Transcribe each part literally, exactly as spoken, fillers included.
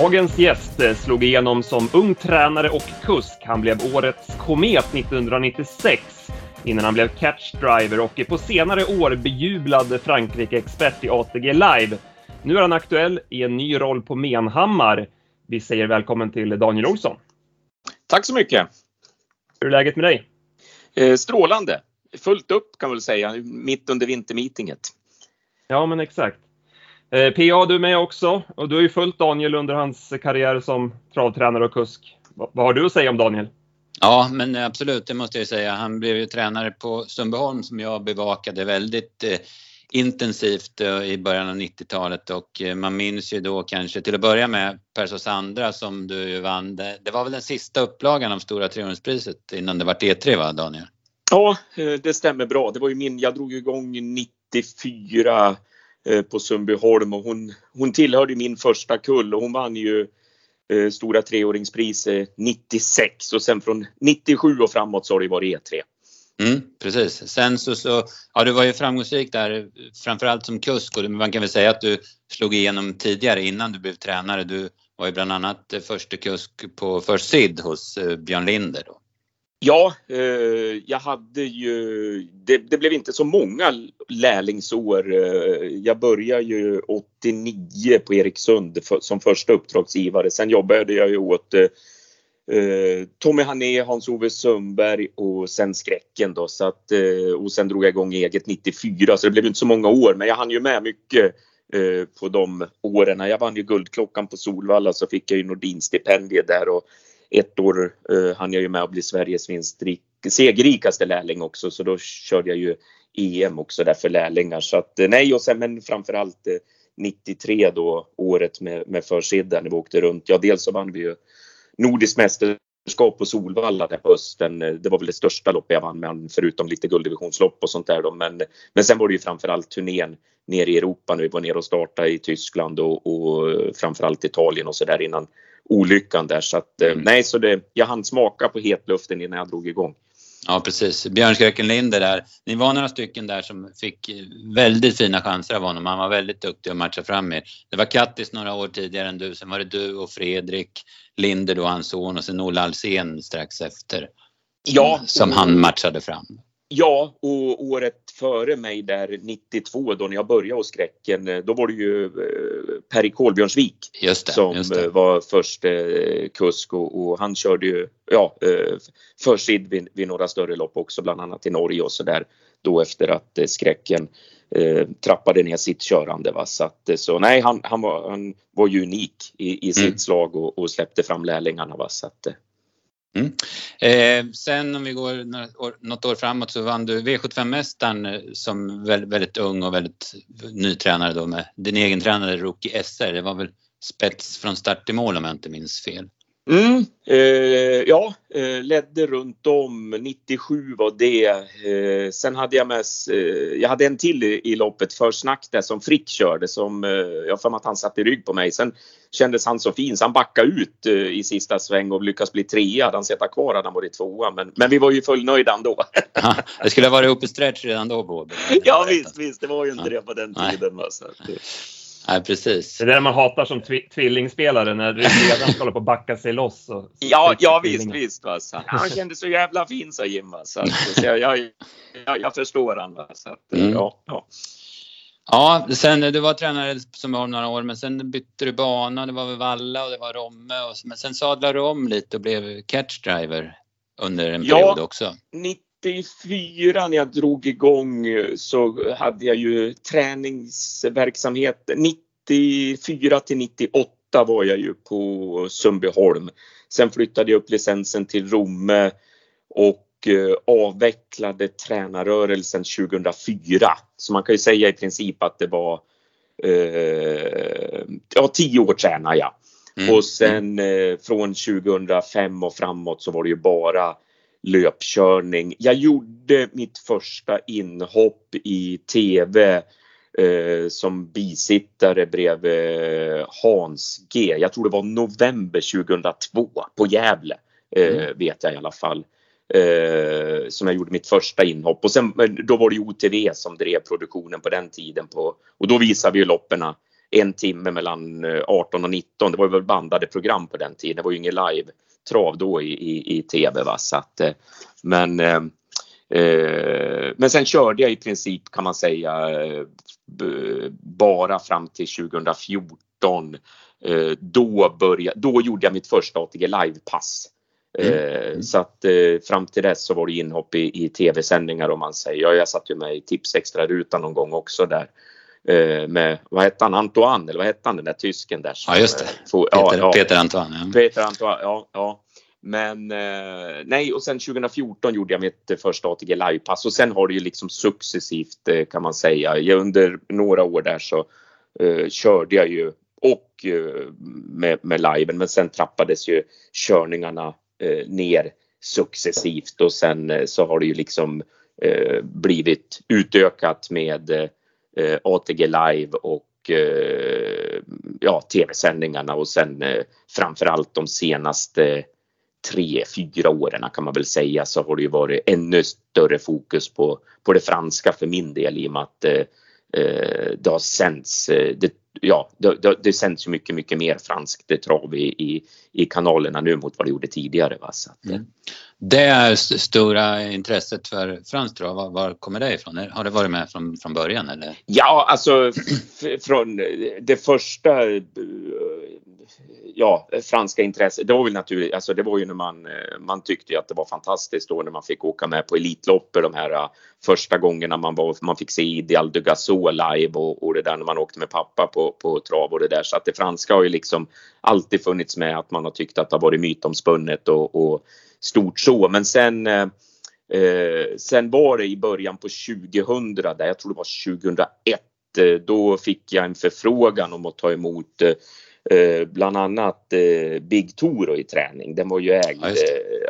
Dagens gäst slog igenom som ung tränare och kusk. Han blev årets komet nittonhundranittiosex innan han blev catchdriver och är på senare år bejublad Frankrike-expert i A T G Live. Nu är han aktuell i en ny roll på Menhammar. Vi säger välkommen till Daniel Olsson. Tack så mycket. Hur är läget med dig? Eh, strålande. Fullt upp kan man väl säga, mitt under vintermeetinget. Ja, men exakt. P A, du är med också, och du har ju följt Daniel under hans karriär som travtränare och kusk. Vad har du att säga om Daniel? Ja, men absolut, det måste jag säga. Han blev ju tränare på Sundbyholm som jag bevakade väldigt eh, intensivt eh, i början av nittiotalet. Och eh, man minns ju då kanske till att börja med Perso Sandra som du ju vann. Det var väl den sista upplagan av Stora trehundrapriset innan det var E tre, va Daniel? Ja, det stämmer bra. Det var ju min, jag drog igång nittiofyra på Sundbyholm, och hon, hon tillhörde min första kull, och hon vann ju eh, Stora treåringspris eh, nittiosex, och sen från nittiosju och framåt så har det varit E tre. Mm, precis. Sen så, så ja, du var ju framgångsrik där framförallt som kusk, och man kan väl säga att du slog igenom tidigare innan du blev tränare. Du var ju bland annat första kusk på First Sid hos eh, Björn Linder då. Ja, eh, jag hade ju, det, det blev inte så många lärlingsår. Jag började ju åttionio på Eriksund för, som första uppdragsgivare. Sen jobbade jag ju åt eh, Tommy Hané, Hans-Ove Sundberg och sen Skräcken då. Så att, eh, och sen drog jag igång eget nittiofyra, så det blev inte så många år. Men jag hann ju med mycket eh, på de åren. Jag vann ju Guldklockan på Solvalla, så fick jag ju Nordin-stipendiet där, och ett år eh, hann jag ju med att bli Sveriges vinstrik, segerrikaste lärling också. Så då körde jag ju E M också där för lärlingar. Så att, nej, och sen, men framförallt eh, nittiotre då, året med, med försiddan när vi åkte runt. Ja, dels så vann vi ju Nordisk mästerskap på Solvalla där på hösten. Det var väl det största loppet jag vann med, förutom lite gulddivisionslopp och sånt där då. Men, men sen var det ju framförallt turnén nere i Europa när vi var nere och startade i Tyskland och, och framförallt Italien och så där innan olyckan där. Så att, mm. nej, så det, jag hann smaka på hetluften innan jag drog igång. Ja, precis. Björn Skräcken Linder där. Ni var några stycken där som fick väldigt fina chanser av honom. Han var väldigt duktig att matcha fram er. Det var Kattis några år tidigare än du. Sen var det du och Fredrik Linder och hans son. Och sen Ola Alsen strax efter. Ja. Som han matchade fram. Ja, och året före mig där, nittiotvå, då när jag började hos Skräcken, då var det ju Per i Kolbjörnsvik just det, som just det. var först eh, kusk, och, och han körde ju ja, eh, försid vid, vid några större lopp också, bland annat i Norge och så där, då efter att eh, Skräcken eh, trappade ner sitt körande. Va? Så, att, så nej, han, han, var, han var ju unik i, i sitt mm. slag och, och släppte fram lärlingarna. Va? Så att, Mm. Eh, sen om vi går något år framåt så vann du V sjuttiofem-mästaren som väldigt, väldigt ung och väldigt nytränare då, med din egen tränare Rocky S R. Det var väl spets från start till mål om jag inte minns fel. Mm, eh, ja, eh, ledde runt om, nittiosju var det. Eh, sen hade jag med, eh, jag hade en till i, i loppet för snack där som Frick körde, som eh, jag fann att han satt i rygg på mig. Sen kändes han så fin så han backade ut eh, i sista sväng och lyckades bli trea. Han satt kvar, hade han varit tvåa, men, men vi var ju fullnöjda ändå. Ja, det skulle ha varit uppe i stretch redan då. Både. Ja visst, visst, det var ju inte ja. det på den tiden. Nej. Så att, ja, precis. Det är det man hatar som tw- tvillingspelare, när du redan ska hålla på att backa sig loss. Och, och ja, ja visst, visst. Va, så. Han kände så jävla fin, sa Jim. Va, så, så jag, jag, jag förstår han. Va, så att, mm. ja, ja. ja, sen du var tränare som var några år, men sen bytte du bana. Det var väl Valla och det var Romme. Och, men sen sadlade du om lite och blev catchdriver under en ja, period också. nittio nittiofyra när jag drog igång så hade jag ju träningsverksamhet. nittiofyra till nittioåtta var jag ju på Sundbyholm. Sen flyttade jag upp licensen till Romme och avvecklade tränarrörelsen tjugohundrafyra. Så man kan ju säga i princip att det var eh, ja, tio år tränade jag. Mm. Och sen eh, från tjugohundrafem och framåt så var det ju bara löpkörning. Jag gjorde mitt första inhopp i tv eh, som bisittare bredvid Hans G. Jag tror det var november tjugohundratvå på Gävle, eh, mm. vet jag i alla fall. Eh, som jag gjorde mitt första inhopp. Och sen då var det O T V som drev produktionen på den tiden. På, och då visade vi ju lopperna en timme mellan arton och nitton. Det var ju bandade program på den tiden. Det var ju ingen live trav då i, i, i tv, va? Så att, men, eh, men sen körde jag i princip, kan man säga, bara fram till tjugo fjorton. Eh, då, började, då gjorde jag mitt första A T G live-pass. Mm. Mm. Så att eh, fram till dess så var det inhopp i, i tv-sändningar, om man säger. Jag, jag satt ju med i Tipsextra-rutan någon gång också där, eh, med, vad hette han, Antoine, eller vad hette han, den där tysken där som, ja just det, for, Peter, ja, Peter Antoine ja. Peter Antoine, ja, ja. Men eh, nej, och sen tjugo fjorton gjorde jag mitt första A T G livepass, och sen har det ju liksom successivt, eh, kan man säga, jag, under några år där så eh, körde jag ju och eh, med, med liven, men sen trappades ju körningarna ner successivt, och sen så har det ju liksom eh, blivit utökat med eh, A T G live och eh, ja, tv-sändningarna, och sen eh, framförallt de senaste tre, fyra åren kan man väl säga, så har det ju varit ännu större fokus på, på det franska för min del, i och med att eh, det har sänds, det, ja, det, det sänds ju mycket, mycket mer franskt trav i, i, i kanalerna nu mot vad det gjorde tidigare, va? Så att, mm. Det är stora intresset för franskt trav, var, var kommer det ifrån? Har det varit med från, från början eller? Ja, alltså f- från det första, ja, franska intresset, det var väl naturligt, alltså det var ju när man, man tyckte ju att det var fantastiskt då när man fick åka med på Elitloppet de här första gångerna man var, man fick se Ideal de Gasso live och, och det där när man åkte med pappa på, på trav och det där, så att det franska har ju liksom alltid funnits med, att man har tyckt att det har varit mytomspunnet och, och stort så, men sen eh, sen var det i början på tjugohundra, där jag tror det var tjugohundraett, då fick jag en förfrågan om att ta emot eh, Eh, bland annat eh, Big Toro i träning. Den var ju ägd eh,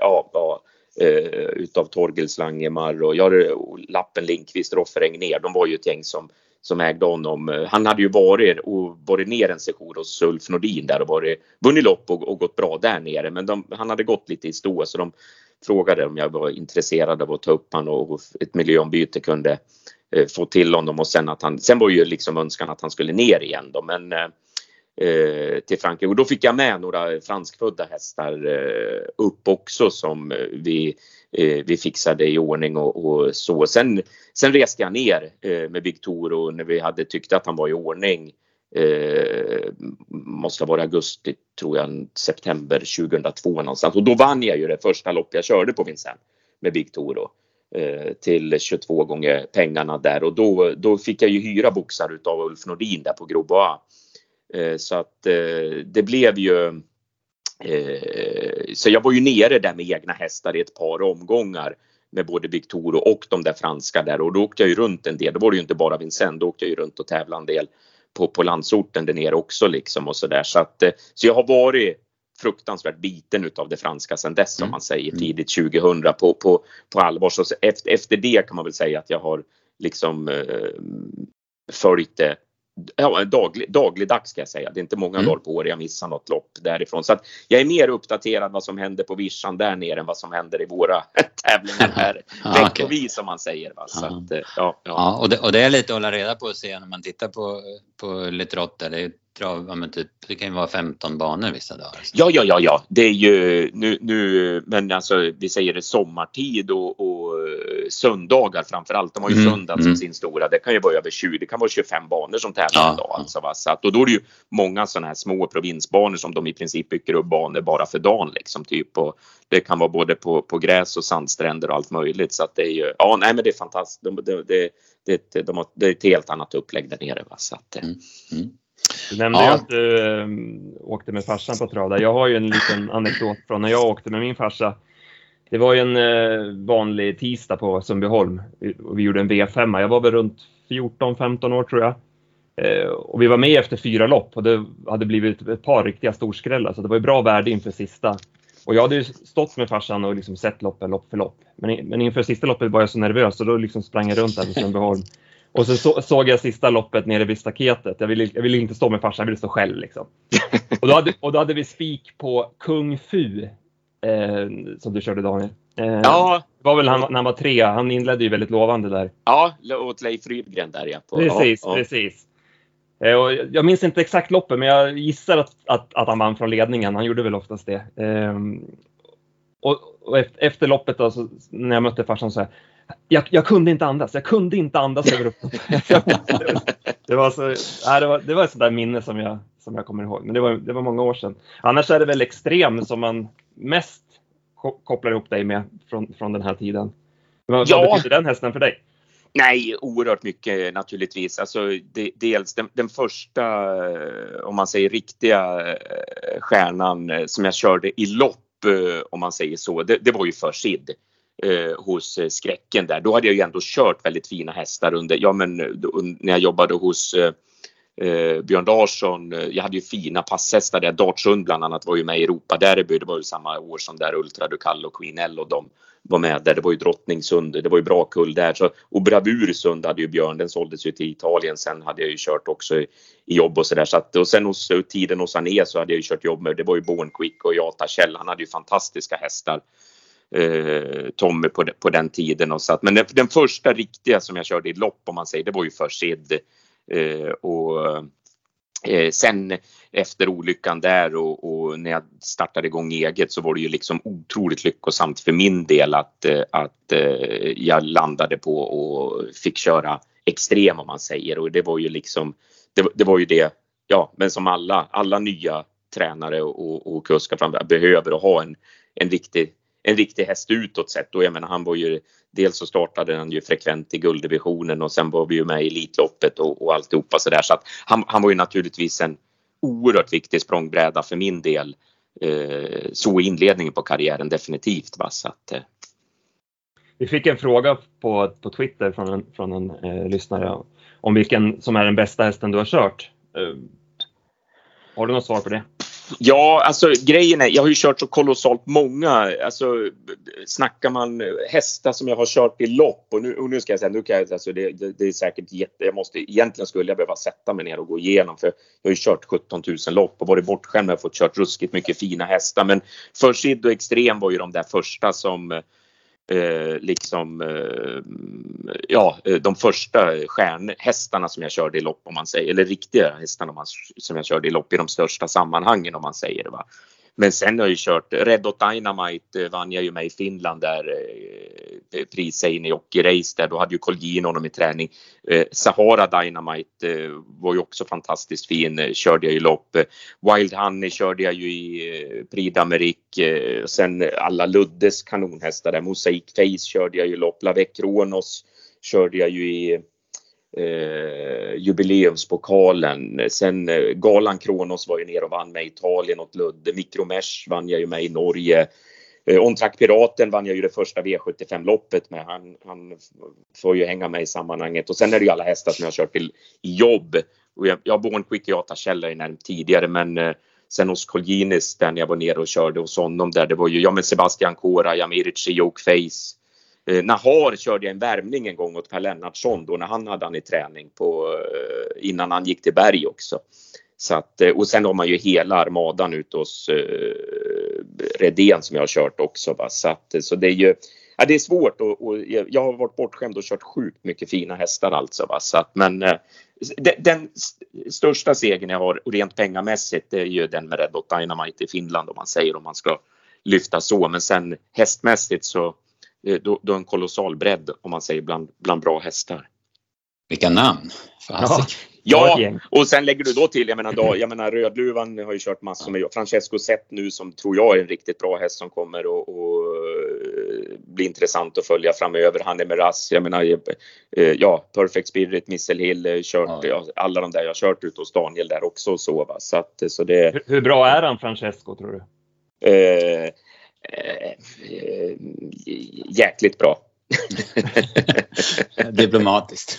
ja, ja, eh, utav Torgils Langemar och, ja, och Lappen Lindqvist, Roffe Regnér. De var ju ett gäng som, som ägde honom. Han hade ju varit och varit ner en session hos Ulf Nordin där och varit, vunnit lopp och, och gått bra där nere. Men de, han hade gått lite i stå, så de frågade om jag var intresserad av att ta upp honom och ett miljöombyte kunde eh, få till honom. Och sen, att han, sen var ju liksom önskan att han skulle ner igen då, men eh, till Frankrike, och då fick jag med några franskfödda hästar upp också som vi, vi fixade i ordning och, och så. Sen, sen reste jag ner med Big Toro när vi hade tyckt att han var i ordning, måste vara augusti tror jag, september tjugohundratvå någonstans, och då vann jag ju det första lopp jag körde på Vincennes med Big Toro till tjugotvå gånger pengarna där, och då, då fick jag ju hyra boxar utav Ulf Nordin där på Grobois. Så att det blev ju, så jag var ju nere där med egna hästar i ett par omgångar med både Big Toro och de där franska där, och då åkte jag ju runt en del. Då var det ju inte bara Vincennes, då åkte jag ju runt och tävlade en del på, på landsorten där nere också liksom och sådär. Så att, så jag har varit fruktansvärt biten utav det franska sedan dess, som man säger, tidigt tjugohundra på, på, på allvar. Så efter, efter det kan man väl säga att jag har liksom eh, följt det. Ja, daglig, dagligdags ska jag säga. Det är inte många mm. dagar på år jag missar något lopp därifrån. Så att jag är mer uppdaterad vad som händer på Vischan där nere än vad som händer i våra tävlingar här. Ja, veckovis, okay, som man säger. Va? Så att, ja, ja. Ja, och, det, och det är lite att hålla reda på och se när man tittar på, på Littrott. Det är trav, men typ, det kan ju vara femton banor vissa dagar. Så. Ja, ja, ja, ja. Det är ju nu, nu men alltså vi säger det, sommartid och, och söndagar framförallt. De har ju mm, söndag som mm. sin stora. Det kan ju vara över tjugo, det kan vara tjugofem banor som tävlar ja, idag. Alltså, va? Så att, och då är det ju många sådana här små provinsbanor som de i princip bygger upp banor bara för dagen liksom typ. Och det kan vara både på, på gräs och sandstränder och allt möjligt. Så att det är ju, ja nej men det är fantastiskt. De, det, det, det, de har, det är ett helt annat upplägg där nere. Va? Så att, mm, mm. Du nämnde ja. att du äh, åkte med farsan på trav där. Jag har ju en liten anekdot från när jag åkte med min farsa. Det var ju en äh, vanlig tisdag på Sundbyholm. Vi, vi gjorde en V femma. Jag var väl runt fjorton femton år tror jag. Eh, och vi var med efter fyra lopp. Och det hade blivit ett par riktiga storskrällar. Så det var ju bra värde inför sista. Och jag hade ju stått med farsan och liksom sett loppen lopp för lopp. Men, men inför sista loppet var jag så nervös. Så då liksom sprang jag runt där på Sundbyholm. Och så, så såg jag sista loppet nere vid staketet. Jag ville, jag ville inte stå med farsan, jag ville stå själv liksom. Och då hade, och då hade vi spik på Kung Fu. Eh, som du körde, Daniel. Eh, ja. Det var väl han, när han var tre. Han inledde ju väldigt lovande där. Ja, åt Leif Rydgren där. Ja, på. Precis, ja, ja. precis. Och jag minns inte exakt loppet, men jag gissar att, att, att han vann från ledningen. Han gjorde väl oftast det. Ehm, och, och efter loppet då, så, när jag mötte farsan så här. Jag, jag kunde inte andas. Jag kunde inte andas över uppe. Det var så, nej, det var, det var ett sånt där minne som jag, som jag kommer ihåg. Men det var, det var många år sedan. Annars är det väl extrem som man mest kopplar ihop dig med från, från den här tiden. Vad, ja. vad betyder den hästen för dig? Nej, oerhört mycket naturligtvis. Alltså, de, dels den, den första, om man säger riktiga stjärnan som jag körde i lopp, om man säger så, det, det var ju för Sid eh, hos Skräcken där. Då hade jag ju ändå kört väldigt fina hästar under, ja men när jag jobbade hos eh, Björn Larsson, jag hade ju fina passhästar där. Dartsund bland annat var ju med i Europa Derby, det var ju samma år som där Ultra Ducal och Queen L och dem var med där. Det var ju Drottningsund, det var ju bra kull där. Så, och Bravursund hade ju Björn, den såldes ju till Italien. Sen hade jag ju kört också i, i jobb och sådär. Så att, och sen hos tiden hos Ané så hade jag ju kört jobb med. Det var ju Born Quick och Jata Kjell. Han hade ju fantastiska hästar. Eh, Tommy på, de, på den tiden. Och så att, men den, den första riktiga som jag körde i lopp om man säger, det var ju för Sid. Eh, och... Eh, sen efter olyckan där och, och när jag startade igång eget så var det ju liksom otroligt lyckosamt för min del att, att eh, jag landade på och fick köra extrem om man säger. Och det var ju liksom, det, det var ju det, ja men som alla, alla nya tränare och, och kuskar framförallt behöver att ha en, en riktig en riktig häst utåt sett. Och jag menar, han var ju, dels så startade han ju frekvent i gulddivisionen och sen var vi ju med i Elitloppet och, och alltihopa så där. Så att han, han var ju naturligtvis en oerhört viktig språngbräda för min del. Eh, så inledningen på karriären definitivt. Va? Så att, eh. Vi fick en fråga på, på Twitter från en, från en eh, lyssnare om vilken som är den bästa hästen du har kört. Eh, har du något svar på det? Ja, alltså grejen är, jag har ju kört så kolossalt många, alltså snackar man hästar som jag har kört i lopp och nu, och nu ska jag säga, nu kan jag, alltså det, det, det är säkert jätte, jag måste, egentligen skulle jag behöva sätta mig ner och gå igenom, för jag har ju kört sjutton tusen lopp och varit bortskämd med att fått kört ruskigt mycket fina hästar, men för Sid och Extrem var ju de där första som Eh, liksom eh, ja, de första stjärnhästarna som jag körde i lopp om man säger, eller riktiga hästarna om man, som jag körde i lopp i de största sammanhangen om man säger det, va. Men sen har jag ju kört Redot Dynamite, vann jag ju med i Finland där, eh, prisägen i Jockey Race där, då hade ju Colgino honom i träning. Eh, Sahara Dynamite eh, var ju också fantastiskt fin, eh, körde jag i lopp. Eh, Wild Honey körde jag ju i eh, Prix d'Amérique, eh, sen alla Luddes kanonhästar där, Mosaic Face körde jag ju i lopp, Lavec Kronos körde jag ju i Eh, jubileumspokalen. Sen eh, Galan Kronos var ju ner och vann med Italien åt Ludde. Mikromesh vann jag ju med i Norge. eh, Ontrack Piraten vann jag ju det första V sjuttiofem-loppet med. Han, han får ju hänga med i sammanhanget. Och sen är det ju alla hästar som jag har kört till jobb. Och jag, jag har Born Quick och Jata Kjell är närmast tidigare, men eh, sen hos Colginis där när jag var ner och körde hos honom där, det var ju ja, men Sebastian Cora, Jamirici, Joke Face. Eh, Nahar körde jag en värmning en gång åt Per Lennartsson då, när han hade han i träning på, eh, innan han gick till berg också. Så att, eh, och sen har man ju hela armadan ut hos eh, Redén som jag har kört också. Va? Så, att, så det är ju ja, det är svårt och, och jag har varit bortskämd och kört sjukt mycket fina hästar alltså. Va? Så att, men eh, den, den största segern jag har rent pengamässigt är ju den med Redot Dynamite i Finland om man säger, om man ska lyfta så. Men sen hästmässigt så Då, då en kolossal bredd om man säger bland, bland bra hästar. Vilka namn? Ja. ja, och sen lägger du då till, jag menar, då, jag menar Rödluvan har ju kört massor med Francesco Zett nu, som tror jag är en riktigt bra häst som kommer och, och bli intressant att följa framöver. Han är med Rass, jag menar, ja, Perfect Spirit, Missile Hill, kört, ja. Alla de där jag har kört ut hos Daniel där också och så, va? Så att, så det, hur, hur bra är han Francesco tror du? Eh, Eh, eh, jäkligt bra. Diplomatiskt.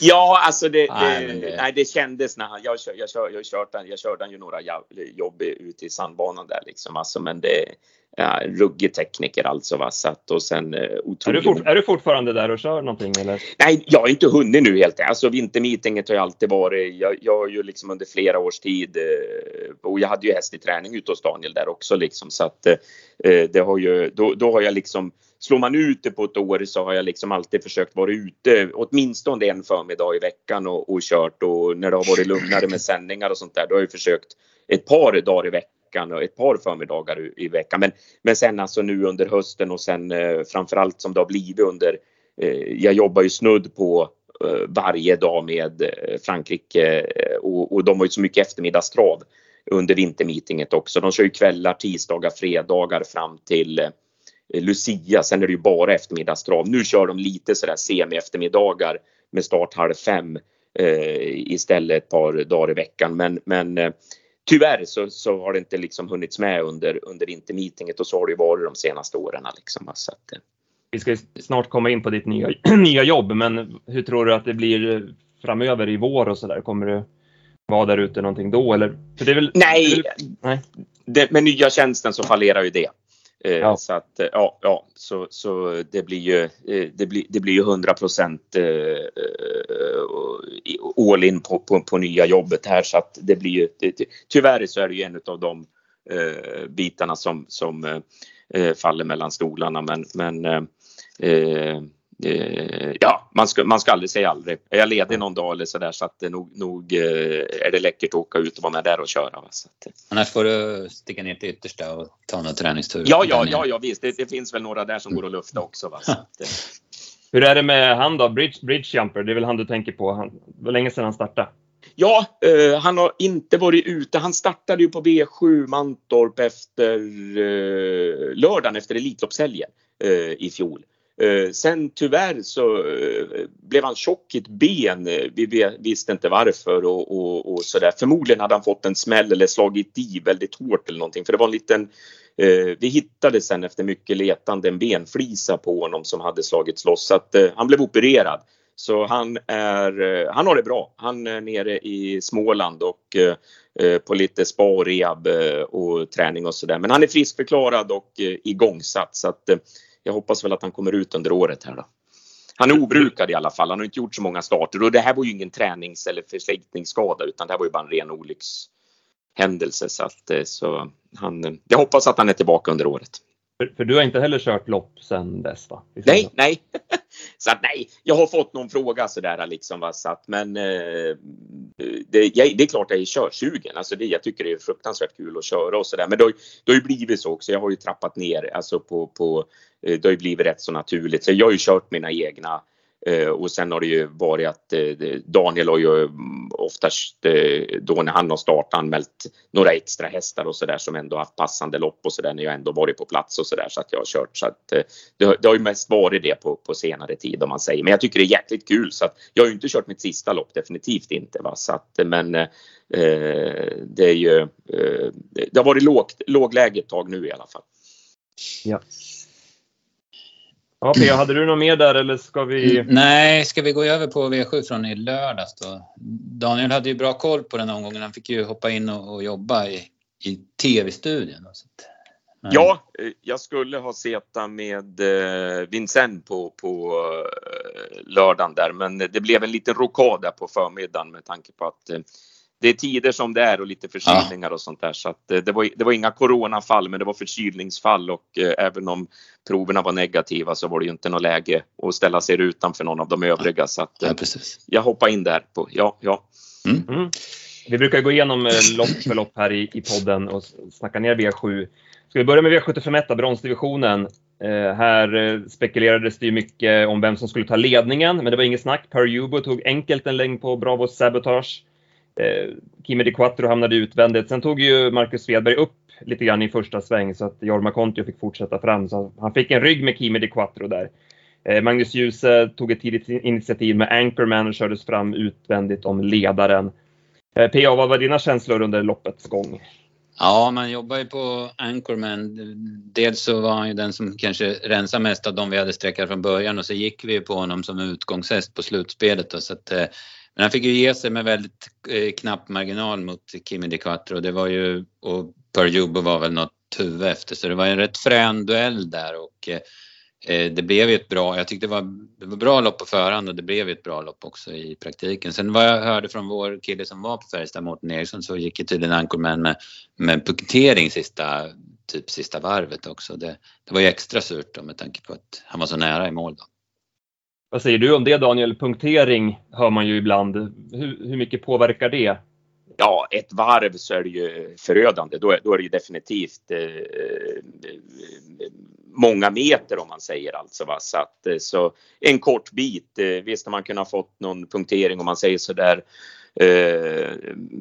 Ja, alltså det, nej, det, det... Nej, det kändes när han, jag, jag, jag, jag, jag, körde, jag körde ju några jobb ute i sandbanan där liksom, alltså, men det ja, ruggig tekniker alltså, va? Så att, och sen, otroligt... är, du fort, är du fortfarande där och kör någonting eller? Nej, jag har inte hunnit nu helt. Alltså vintermeetinget har jag alltid varit, jag, jag har ju liksom under flera års tid, och jag hade ju häst i träning ute hos Daniel där också liksom, så att eh, det har ju, då, då har jag liksom slår man ut det på ett år så har jag liksom alltid försökt vara ute åtminstone en förmiddag i veckan och, och kört. Och när det har varit lugnare med sändningar och sånt där, då har jag försökt ett par dagar i veckan och ett par förmiddagar i, i veckan. Men, men sen alltså nu under hösten och sen eh, framförallt som det har blivit under, eh, jag jobbar ju snudd på eh, varje dag med eh, Frankrike eh, och, och de har ju så mycket eftermiddagstrav under vintermeetinget också. De kör ju kvällar, tisdagar, fredagar fram till eh, Lucia, sen är det ju bara eftermiddagstrav. Nu kör de lite sådär semi-eftermiddagar med start halv fem eh, istället ett par dagar i veckan. Men, men eh, tyvärr så, så har det inte liksom hunnits med under, under intermeetinget, och så har det ju varit de senaste åren. Liksom. Så att, eh. Vi ska snart komma in på ditt nya, nya jobb, men hur tror du att det blir framöver i vår och sådär? Kommer du vara där ute någonting då? Eller? För det är väl, nej, det är väl, nej. Det, med nya tjänsten så fallerar ju det. Ja. Så att ja, ja så, så det blir ju det blir det blir ju hundra procent all in på, på på nya jobbet här, så att det blir ju det, tyvärr så är det ju en av de uh, bitarna som som uh, faller mellan stolarna, men men uh, uh, uh, ja man ska man ska aldrig säga aldrig. Är jag ledig någon dag eller så där, så att det nog, nog uh, är det läckert att åka ut och vara med där och köra, va? Så att, annars får du sticka ner till yttersta och ta några träningstur. Ja, ja, ja, ja visst. Det, det finns väl några där som går att lufta också. Va? Så att, eh. Hur är det med han då? Bridge, bridge jumper, det är väl han du tänker på. Han, hur länge sedan han startade? Ja, eh, han har inte varit ute. Han startade ju på V sju Mantorp efter eh, lördagen efter Elitloppshelgen eh, i fjol. Eh, sen tyvärr så eh, blev han tjock i ett ben. Vi, vi visste inte varför och, och, och sådär. Förmodligen hade han fått en smäll eller slagit i väldigt hårt eller någonting. För det var en liten, eh, vi hittade sen efter mycket letande en benflisa på honom som hade slagits loss. Så att eh, han blev opererad. Så han, är, eh, han har det bra. Han är nere i Småland och eh, på lite spa och rehab och träning och sådär. Men han är friskförklarad och eh, igångsatt, så att eh, jag hoppas väl att han kommer ut under året här då. Han är obrukad i alla fall. Han har inte gjort så många starter. Och det här var ju ingen tränings- eller förslitningsskada, utan det här var ju bara en ren olyckshändelse. Så, att, så han, jag hoppas att han är tillbaka under året. För, för du har inte heller kört lopp sedan dess, va? Nej, nej. Så att, nej. Jag har fått någon fråga sådär liksom. Va? Så att, men eh, det, jag, det är klart jag är körsugen. Alltså det, jag tycker det är fruktansvärt kul att köra och sådär. Men det har, det har ju blivit så också. Jag har ju trappat ner alltså på... på det har ju blivit rätt så naturligt. Så jag har ju kört mina egna. Och sen har det ju varit att Daniel har ju oftast då när han har startat anmält några extra hästar och sådär som ändå haft passande lopp och sådär när jag ändå varit på plats och sådär, så att jag har kört. Så att det, det har ju mest varit det på, på senare tid, om man säger. Men jag tycker det är jäkligt kul, så att jag har ju inte kört mitt sista lopp, definitivt inte, va? Så att, men eh, det är ju eh, det har varit lågt, lågläge ett tag nu i alla fall. Ja. Ja, Pia, hade du något mer där eller ska vi... Nej, ska vi gå över på V sju från i lördags då? Daniel hade ju bra koll på den omgången. Han fick ju hoppa in och, och jobba i, i tv-studien. Mm. Ja, jag skulle ha seta med Vincent på, på lördagen där. Men det blev en liten rokad där på förmiddagen med tanke på att det är tider som det är och lite förkylningar och sånt där. Så att det, var, det var inga coronafall, men det var förkylningsfall. Och eh, även om proverna var negativa så var det ju inte något läge att ställa sig utanför någon av de övriga. Så att, eh, ja, precis. Jag hoppar in där. På, ja, ja. Mm. Mm. Vi brukar gå igenom eh, lopp för lopp här i, i podden och snacka ner V sju. Ska vi börja med V sjuttiofem ett, bronsdivisionen. Eh, här eh, spekulerades det ju mycket om vem som skulle ta ledningen. Men det var inget snack. Perubo tog enkelt en längd på Bravo Sabotage. Kimi Di Quattro hamnade utvändigt. Sen tog ju Marcus Svedberg upp lite grann i första sväng, så att Jorma Kontio fick fortsätta fram. Så han fick en rygg med Kimi Di Quattro där. Magnus Djuse tog ett tidigt initiativ med Anchorman och kördes fram utvändigt om ledaren. P A, vad var dina känslor under loppets gång? Ja, man jobbar ju på Anchorman. Dels så var han ju den som kanske rensade mest av de vi hade sträckat från början, och så gick vi på honom som utgångshäst på slutspelet då, så att... Men han fick ju ge sig med väldigt eh, knapp marginal mot Kimi Di Quattro. Det var ju, och Perjubo var väl något huvud efter. Så det var en rätt frän duell där. Och eh, det blev ju ett bra, jag tyckte det var, det var bra lopp på förhand. Och det blev ju ett bra lopp också i praktiken. Sen vad jag hörde från vår kille som var på Färjestad, Mårten Eriksson, så gick ju tydligen Anchorman med, med punktering sista typ sista varvet också. Det, det var ju extra surt då med tanke på att han var så nära i mål då. Vad säger du om det, Daniel? Punktering hör man ju ibland. Hur, hur mycket påverkar det? Ja, ett varv så är det ju förödande. Då, då är det ju definitivt eh, många meter om man säger alltså. Va? Så, att, så en kort bit. Eh, visst har man kunnat ha fått någon punktering om man säger sådär eh,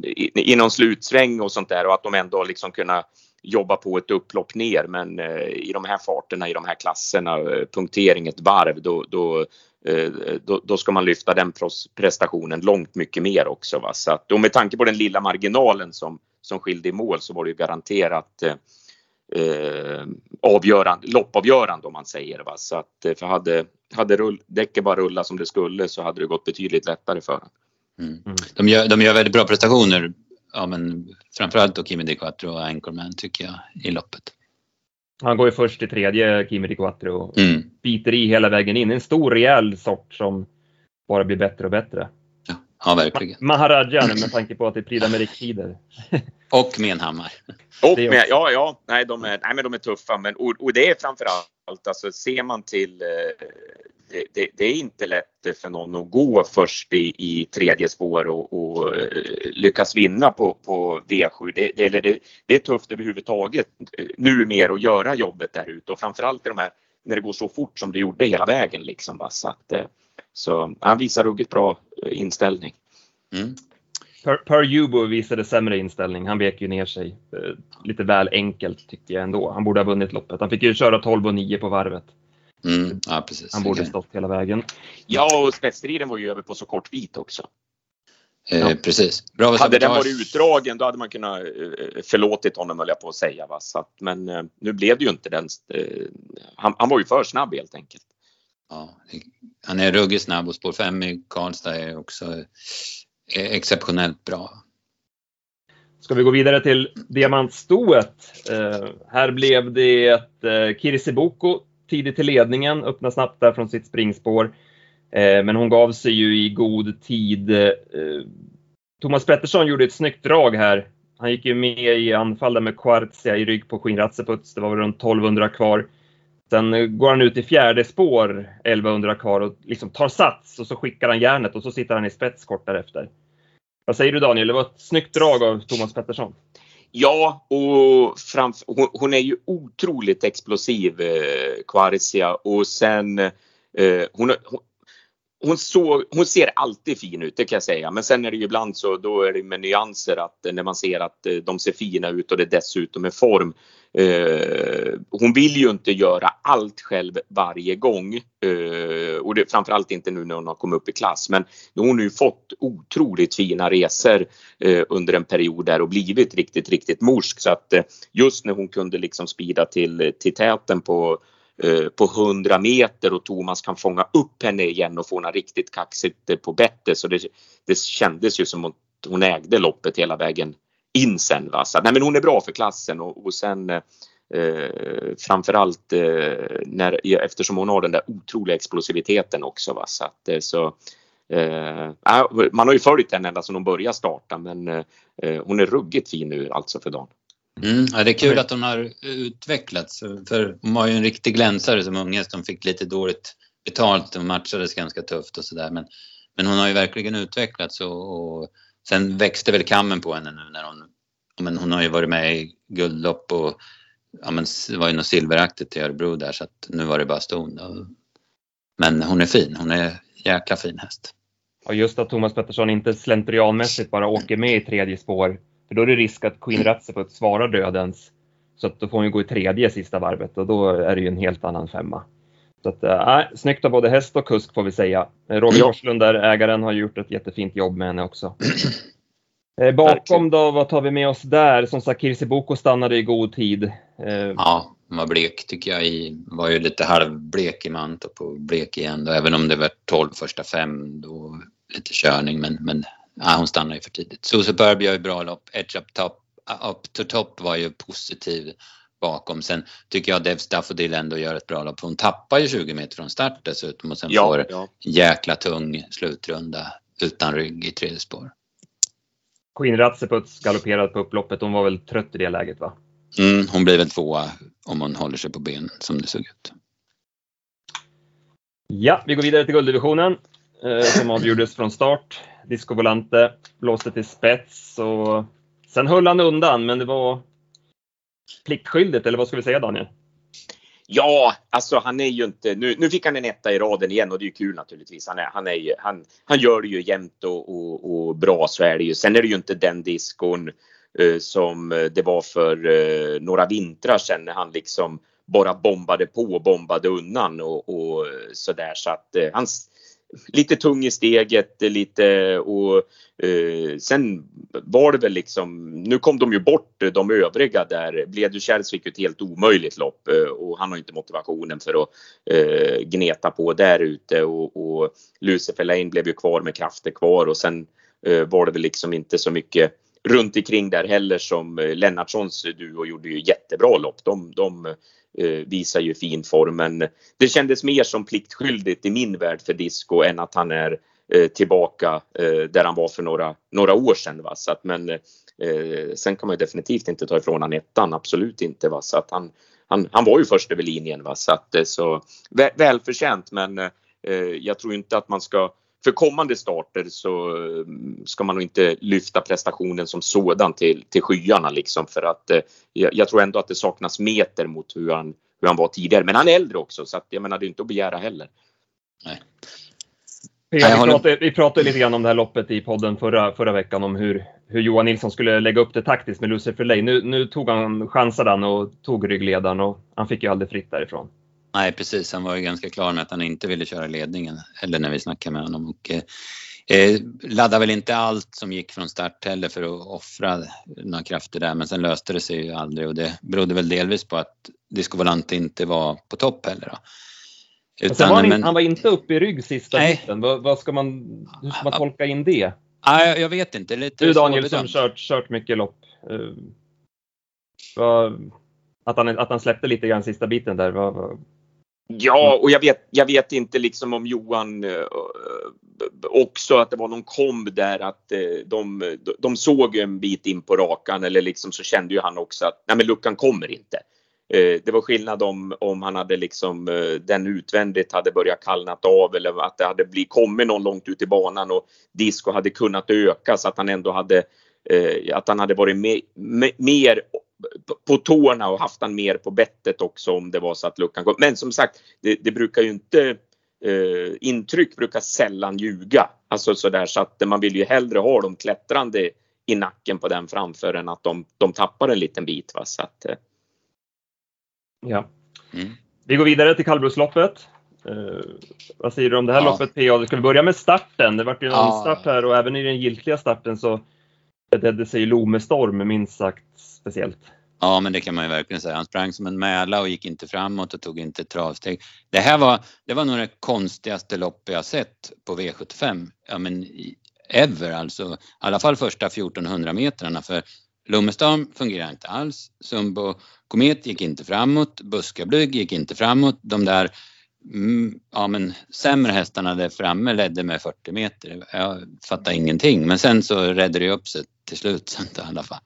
i, i någon slutsväng och sånt där. Och att de ändå liksom kunnat jobba på ett upplopp ner. Men eh, i de här farterna, i de här klasserna, eh, punktering ett varv, då... då Då, då ska man lyfta den prestationen långt mycket mer också. Va? Så att, och med tanke på den lilla marginalen som, som skilde i mål så var det ju garanterat eh, avgörande, loppavgörande om man säger. Va? Så att, för hade, hade rull, däcken bara rullat som det skulle så hade det gått betydligt lättare för den. Mm. Mm. De, gör, de gör väldigt bra prestationer, ja, men framförallt då Kimi Di Quattro och Anchorman tycker jag i loppet. Han går ju först i tredje, Kimi Di Quattro, och mm. biter i hela vägen in. En stor rejäl sort som bara blir bättre och bättre. Ja, ja verkligen. Ma- Maharaja med tanke på att det är Prix d'Amérique-tider. Och Menhammar. Och med, ja, ja. Nej, de är, nej, men de är tuffa. Men, och, och det är framförallt, alltså, ser man till... Eh, det, det, det är inte lätt för någon att gå först i, i tredje spår och, och lyckas vinna på, på V sju. Det, det, det, det är tufft överhuvudtaget nu mer att göra jobbet där ute. Och framförallt de här, när det går så fort som det gjorde hela vägen. Liksom, va? Så, att, så han visar ruggigt bra inställning. Mm. Per, per Yubo visade sämre inställning. Han vek ju ner sig lite väl enkelt tycker jag ändå. Han borde ha vunnit loppet. Han fick ju köra tolv och nio på varvet. Mm, ja, precis. Han borde stått hela vägen. Ja, och spetsstriden var ju över på så kort bit också. Eh, ja. Precis. Bra, hade den varit utdragen då hade man kunnat förlåtit honom, höll jag på att säga. Va? Så att, men nu blev det ju inte den. Han, han var ju för snabb helt enkelt. Ja, han är ruggigt snabb och spår fem i Karlstad är också är exceptionellt bra. Ska vi gå vidare till diamantstoet. Eh, här blev det ett eh, Kirsibuko tidigt till ledningen, öppnade snabbt där från sitt springspår. Eh, men hon gav sig ju i god tid. Eh, Thomas Pettersson gjorde ett snyggt drag här. Han gick ju med i anfallen med Quartzia i rygg på Skinratseputs. Det var runt tolvhundra kvar. Sen går han ut i fjärde spår, elvahundra kvar och liksom tar sats. Och så skickar han järnet och så sitter han i spets kort därefter. Vad säger du, Daniel? Det var ett snyggt drag av Thomas Pettersson. Ja, och framför, hon, hon är ju otroligt explosiv, eh, Quartzia. Och sen, eh, hon, hon, hon, så, hon ser alltid fin ut, det kan jag säga. Men sen är det ju ibland så, då är det med nyanser att när man ser att de ser fina ut och det dessutom är form. Eh, hon vill ju inte göra allt själv varje gång. Eh, och det, framförallt inte nu när hon har kommit upp i klass. Men hon har nu fått otroligt fina resor eh, under en period där och blivit riktigt, riktigt morsk. Så att eh, just när hon kunde liksom spida till, till täten på, eh, på hundra meter och Thomas kan fånga upp henne igen och få henne riktigt kaxigt på bättre. Så det, det kändes ju som att hon ägde loppet hela vägen in sen. Va? Så, nej, men hon är bra för klassen och, och sen eh, framförallt eh, när, eftersom hon har den där otroliga explosiviteten också. Va? Så, att, så, eh, man har ju följt henne ända sedan hon börjar starta men eh, hon är ruggigt fin nu alltså för dagen. Mm, ja, det är kul att hon har utvecklats för hon var ju en riktig glänsare som unga som fick lite dåligt betalt och matchades ganska tufft och sådär men, men hon har ju verkligen utvecklats och, och sen växte väl kammen på henne nu när hon, men hon har ju varit med i guldlopp och ja, men det var ju något silveraktigt i Örebro där så att nu var det bara ston. Och, men hon är fin, hon är jäkla fin häst. Ja just att Thomas Pettersson inte slentrianmässigt bara åker med i tredje spår. För då är det risk att Skinratseputs svarar dödens. Så att då får hon ju gå i tredje sista varvet och då är det ju en helt annan femma. Så att, äh, snyggt av både häst och kusk får vi säga. Roger ja. Horslund där, ägaren, har gjort ett jättefint jobb med henne också. eh, bakom då, vad tar vi med oss där? Som sagt, Kirsibuko stannade i god tid. Eh, ja, hon var blek tycker jag. I, var ju lite halvblek i Mantorp och blek igen. Då, även om det var tolv första fem, då lite körning. Men, men ja, hon stannade ju för tidigt. So Superb gör ju bra lopp. Edge up, top, up to top var ju positiv bakom. Sen tycker jag Dev Staffodil ändå gör ett bra lopp. Hon tappar ju tjugo meter från start dessutom och sen ja, får ja. jäkla tung slutrunda utan rygg i tredje spår. Skinratseputs galopperad på upploppet. Hon var väl trött i det läget va? Mm, hon blir väl tvåa om hon håller sig på ben som det såg ut. Ja, vi går vidare till gulddivisionen eh, som avgjordes från start. Disco Volante blåste till spets och sen höll han undan, men det var pliktskyldigt, eller vad ska vi säga, Daniel? Ja, alltså han är ju inte, nu, nu fick han en etta i raden igen och det är ju kul naturligtvis. Han, är, han, är ju, han, han gör det ju jämnt och, och, och bra, så är det ju. Sen är det ju inte den diskon eh, som det var för eh, några vintrar sedan när han liksom bara bombade på och bombade undan och, och sådär. Så att eh, han lite tung i steget lite och eh, sen var det väl liksom, nu kom de ju bort de övriga där. Bledukärls fick ju ett helt omöjligt lopp och han har inte motivationen för att eh, gneta på där ute och, och Lucifer Lane blev ju kvar med krafter kvar och sen eh, var det väl liksom inte så mycket runt omkring där heller, som Lennartssons duo gjorde ju jättebra lopp. De, de eh, visar ju fin form, men det kändes mer som pliktskyldigt i min värld för Disco än att han är eh, tillbaka eh, där han var för några, några år sedan. Va? Så att, men eh, sen kan man ju definitivt inte ta ifrån han ettan, absolut inte. Va? Så att han, han, han var ju först över linjen. Va? Så, att, så väl, välförtjänt, men eh, jag tror inte att man ska... För kommande starter så ska man nog inte lyfta prestationen som sådan till, till skyarna. Liksom för att, eh, jag tror ändå att det saknas meter mot hur han, hur han var tidigare. Men han är äldre också, så att, jag menar, det är inte att begära heller. Nej. Ja, vi, pratade, vi pratade lite grann om det här loppet i podden förra, förra veckan. Om hur, hur Johan Nilsson skulle lägga upp det taktiskt med Lucifer Lane. Nu, nu tog han chansen och tog ryggledaren och han fick ju aldrig fritt därifrån. Nej, precis. Han var ju ganska klar med att han inte ville köra ledningen. Eller när vi snackade med honom. Och, eh, laddade väl inte allt som gick från start heller för att offra några krafter där. Men sen löste det sig ju aldrig. Och det berodde väl delvis på att Disco Volante inte var på topp heller. Då. Utan, var han, men, han var inte uppe i rygg sista biten. Vad, vad ska man, hur ska man tolka in det? Nej, jag vet inte. Lite du Daniel som kört, kört mycket lopp. Uh, vad, att, han, att han släppte lite grann sista biten där. Vad, vad, Ja, och jag vet, jag vet inte liksom om Johan eh, också att det var någon komb där att eh, de, de såg en bit in på rakan eller liksom, så kände ju han också att nej, men luckan kommer inte. Eh, det var skillnad om, om han hade liksom eh, den utvändigt hade börjat kallnat av eller att det hade blivit kommit någon långt ut i banan och Disco hade kunnat öka så att han ändå hade eh, att han hade varit me, me, mer på tårna och haft han mer på bettet också om det var så att luckan kom. Men som sagt, det, det brukar ju inte eh, intryck brukar sällan ljuga. Alltså sådär, så att man vill ju hellre ha dem klättrande i nacken på den framför än att de, de tappar en liten bit. Va? Så att, eh. Ja. Mm. Vi går vidare till Kallbrosloppet. Eh, vad säger du om det här ja. loppet, P A? Du skulle börja med starten. Det var ju en ja. start här och även i den giltiga starten så det sig Lomestorm minst sagt speciellt. Ja, men det kan man ju verkligen säga. Han sprang som en mäla och gick inte framåt och tog inte travsteg. Det här var, det var nog det konstigaste lopp jag sett på V sjuttiofem. Ja, men ever alltså. I alla fall första fjortonhundra metrarna. För Lomestorm fungerar inte alls. Sumbo Komet gick inte framåt. Buskablyg gick inte framåt. De där mm, ja, men sämre hästarna där framme ledde med fyrtio meter. Jag fattar ingenting. Men sen så räddade det upp sig till slut i alla fall.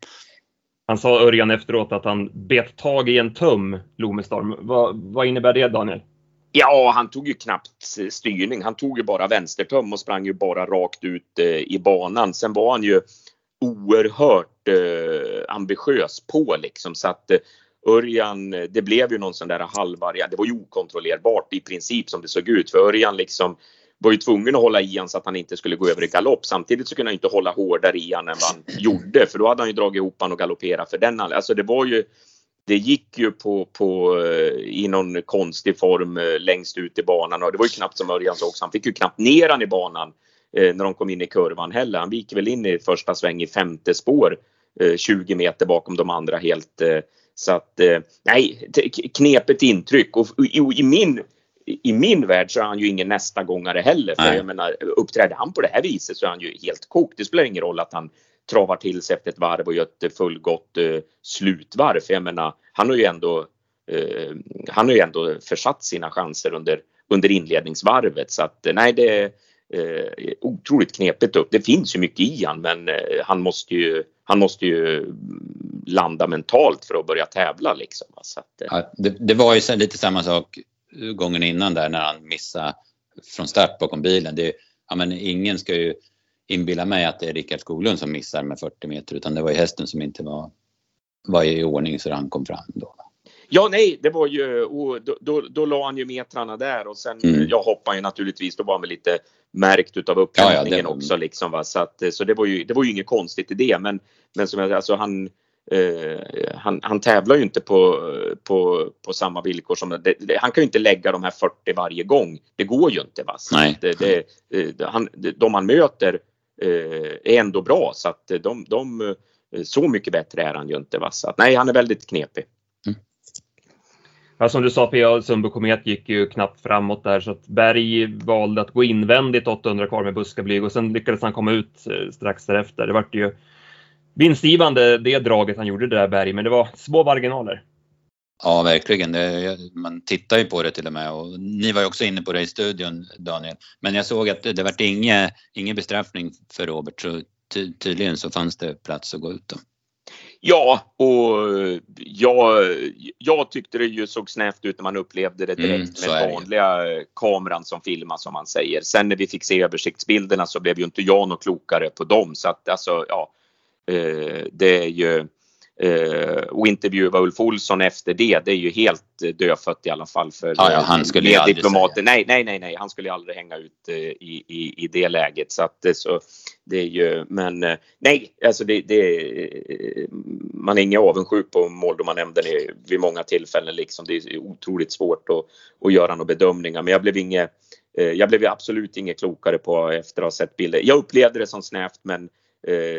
Han sa Örjan efteråt att han bet tag i en tum, Lomestorm. Vad, vad innebär det, Daniel? Ja, han tog ju knappt styrning. Han tog ju bara vänstertum och sprang ju bara rakt ut eh, i banan. Sen var han ju oerhört eh, ambitiös på liksom. Så att eh, Örjan, det blev ju någon sån där halvvariant. Det var ju okontrollerbart i princip som det såg ut. För Örjan liksom var ju tvungen att hålla i han så att han inte skulle gå över i galopp. Samtidigt så kunde han inte hålla hårdare i han än vad han gjorde. För då hade han ju dragit ihop han och galopperat för den. Alltså det var ju, det gick ju på, på i någon konstig form längst ut i banan. Och det var ju knappt som Örjan såg. Han fick ju knappt ner han i banan eh, när de kom in i kurvan heller. Han gick väl in i första sväng i femte spår. Eh, tjugo meter bakom de andra helt... Eh, Så att, nej, knepet intryck. Och i min, i min värld så är han ju ingen nästa gångare heller. För nej. Jag menar, uppträder han på det här viset så är han ju helt kokt. Det spelar ingen roll att han travar till sig efter ett varv och gör ett fullgott uh, slutvarv. För jag menar, han har ju ändå, uh, han har ju ändå försatt sina chanser under, under inledningsvarvet. Så att, nej, det är uh, otroligt knepigt upp. Det finns ju mycket i han, men uh, han måste ju han måste ju landa mentalt för att börja tävla liksom. Så att, ja, det, det var ju lite samma sak gången innan där när han missade från start bakom bilen. Det, ja, men ingen ska ju inbilla mig att det är Rickard Skoglund som missar med fyrtio meter, utan det var ju hästen som inte var, var i ordning så han kom fram då. Ja, nej, det var ju, då, då, då la han ju metrarna där och sen, mm. jag hoppade ju naturligtvis, då var man lite märkt utav upphandlingen ja, ja, var... också liksom va, så att, så det var ju, det var ju inget konstigt i det, men, men som jag, alltså han, eh, han, han tävlar ju inte på, på, på samma villkor som, det, det, han kan ju inte lägga de här fyrtio varje gång, det går ju inte va, så nej. Det, det, det, han, de han möter eh, är ändå bra, så att de, de, så mycket bättre är han ju inte va, så att, nej, han är väldigt knepig. Ja, som du sa, P A. Sundby Komet gick ju knappt framåt där, så att Berg valde att gå invändigt åttahundra kvar med buskablyg och sen lyckades han komma ut strax därefter. Det var ju vinstgivande det draget han gjorde det där Berg, men det var små marginaler. Ja, verkligen. Det, man tittar ju på det till och med, och ni var ju också inne på det i studion, Daniel. Men jag såg att det var inge, ingen bestraffning för Robert, så ty, tydligen så fanns det plats att gå ut då. Ja, och jag, jag tyckte det ju såg snävt ut när man upplevde det direkt mm, med vanliga kameran som filmas, som man säger. Sen när vi fick se översiktsbilderna så blev ju inte jag något klokare på dem. Så att alltså, ja, eh, det är ju, eh, och intervjua Ulf Olsson efter det, det är ju helt dödfött i alla fall för ja, ja, han skulle med diplomaten. Nej, nej, nej, nej, han skulle aldrig hänga ut eh, i, i, i det läget. Så att så... Det är ju, men nej, alltså det, det, man är inga avundsjuk på måldomaren, nämnde det vid många tillfällen liksom. Det är otroligt svårt att, att göra några bedömningar, men jag blev inget, jag blev absolut inget klokare på efter att ha sett bilder. Jag upplevde det som snävt, men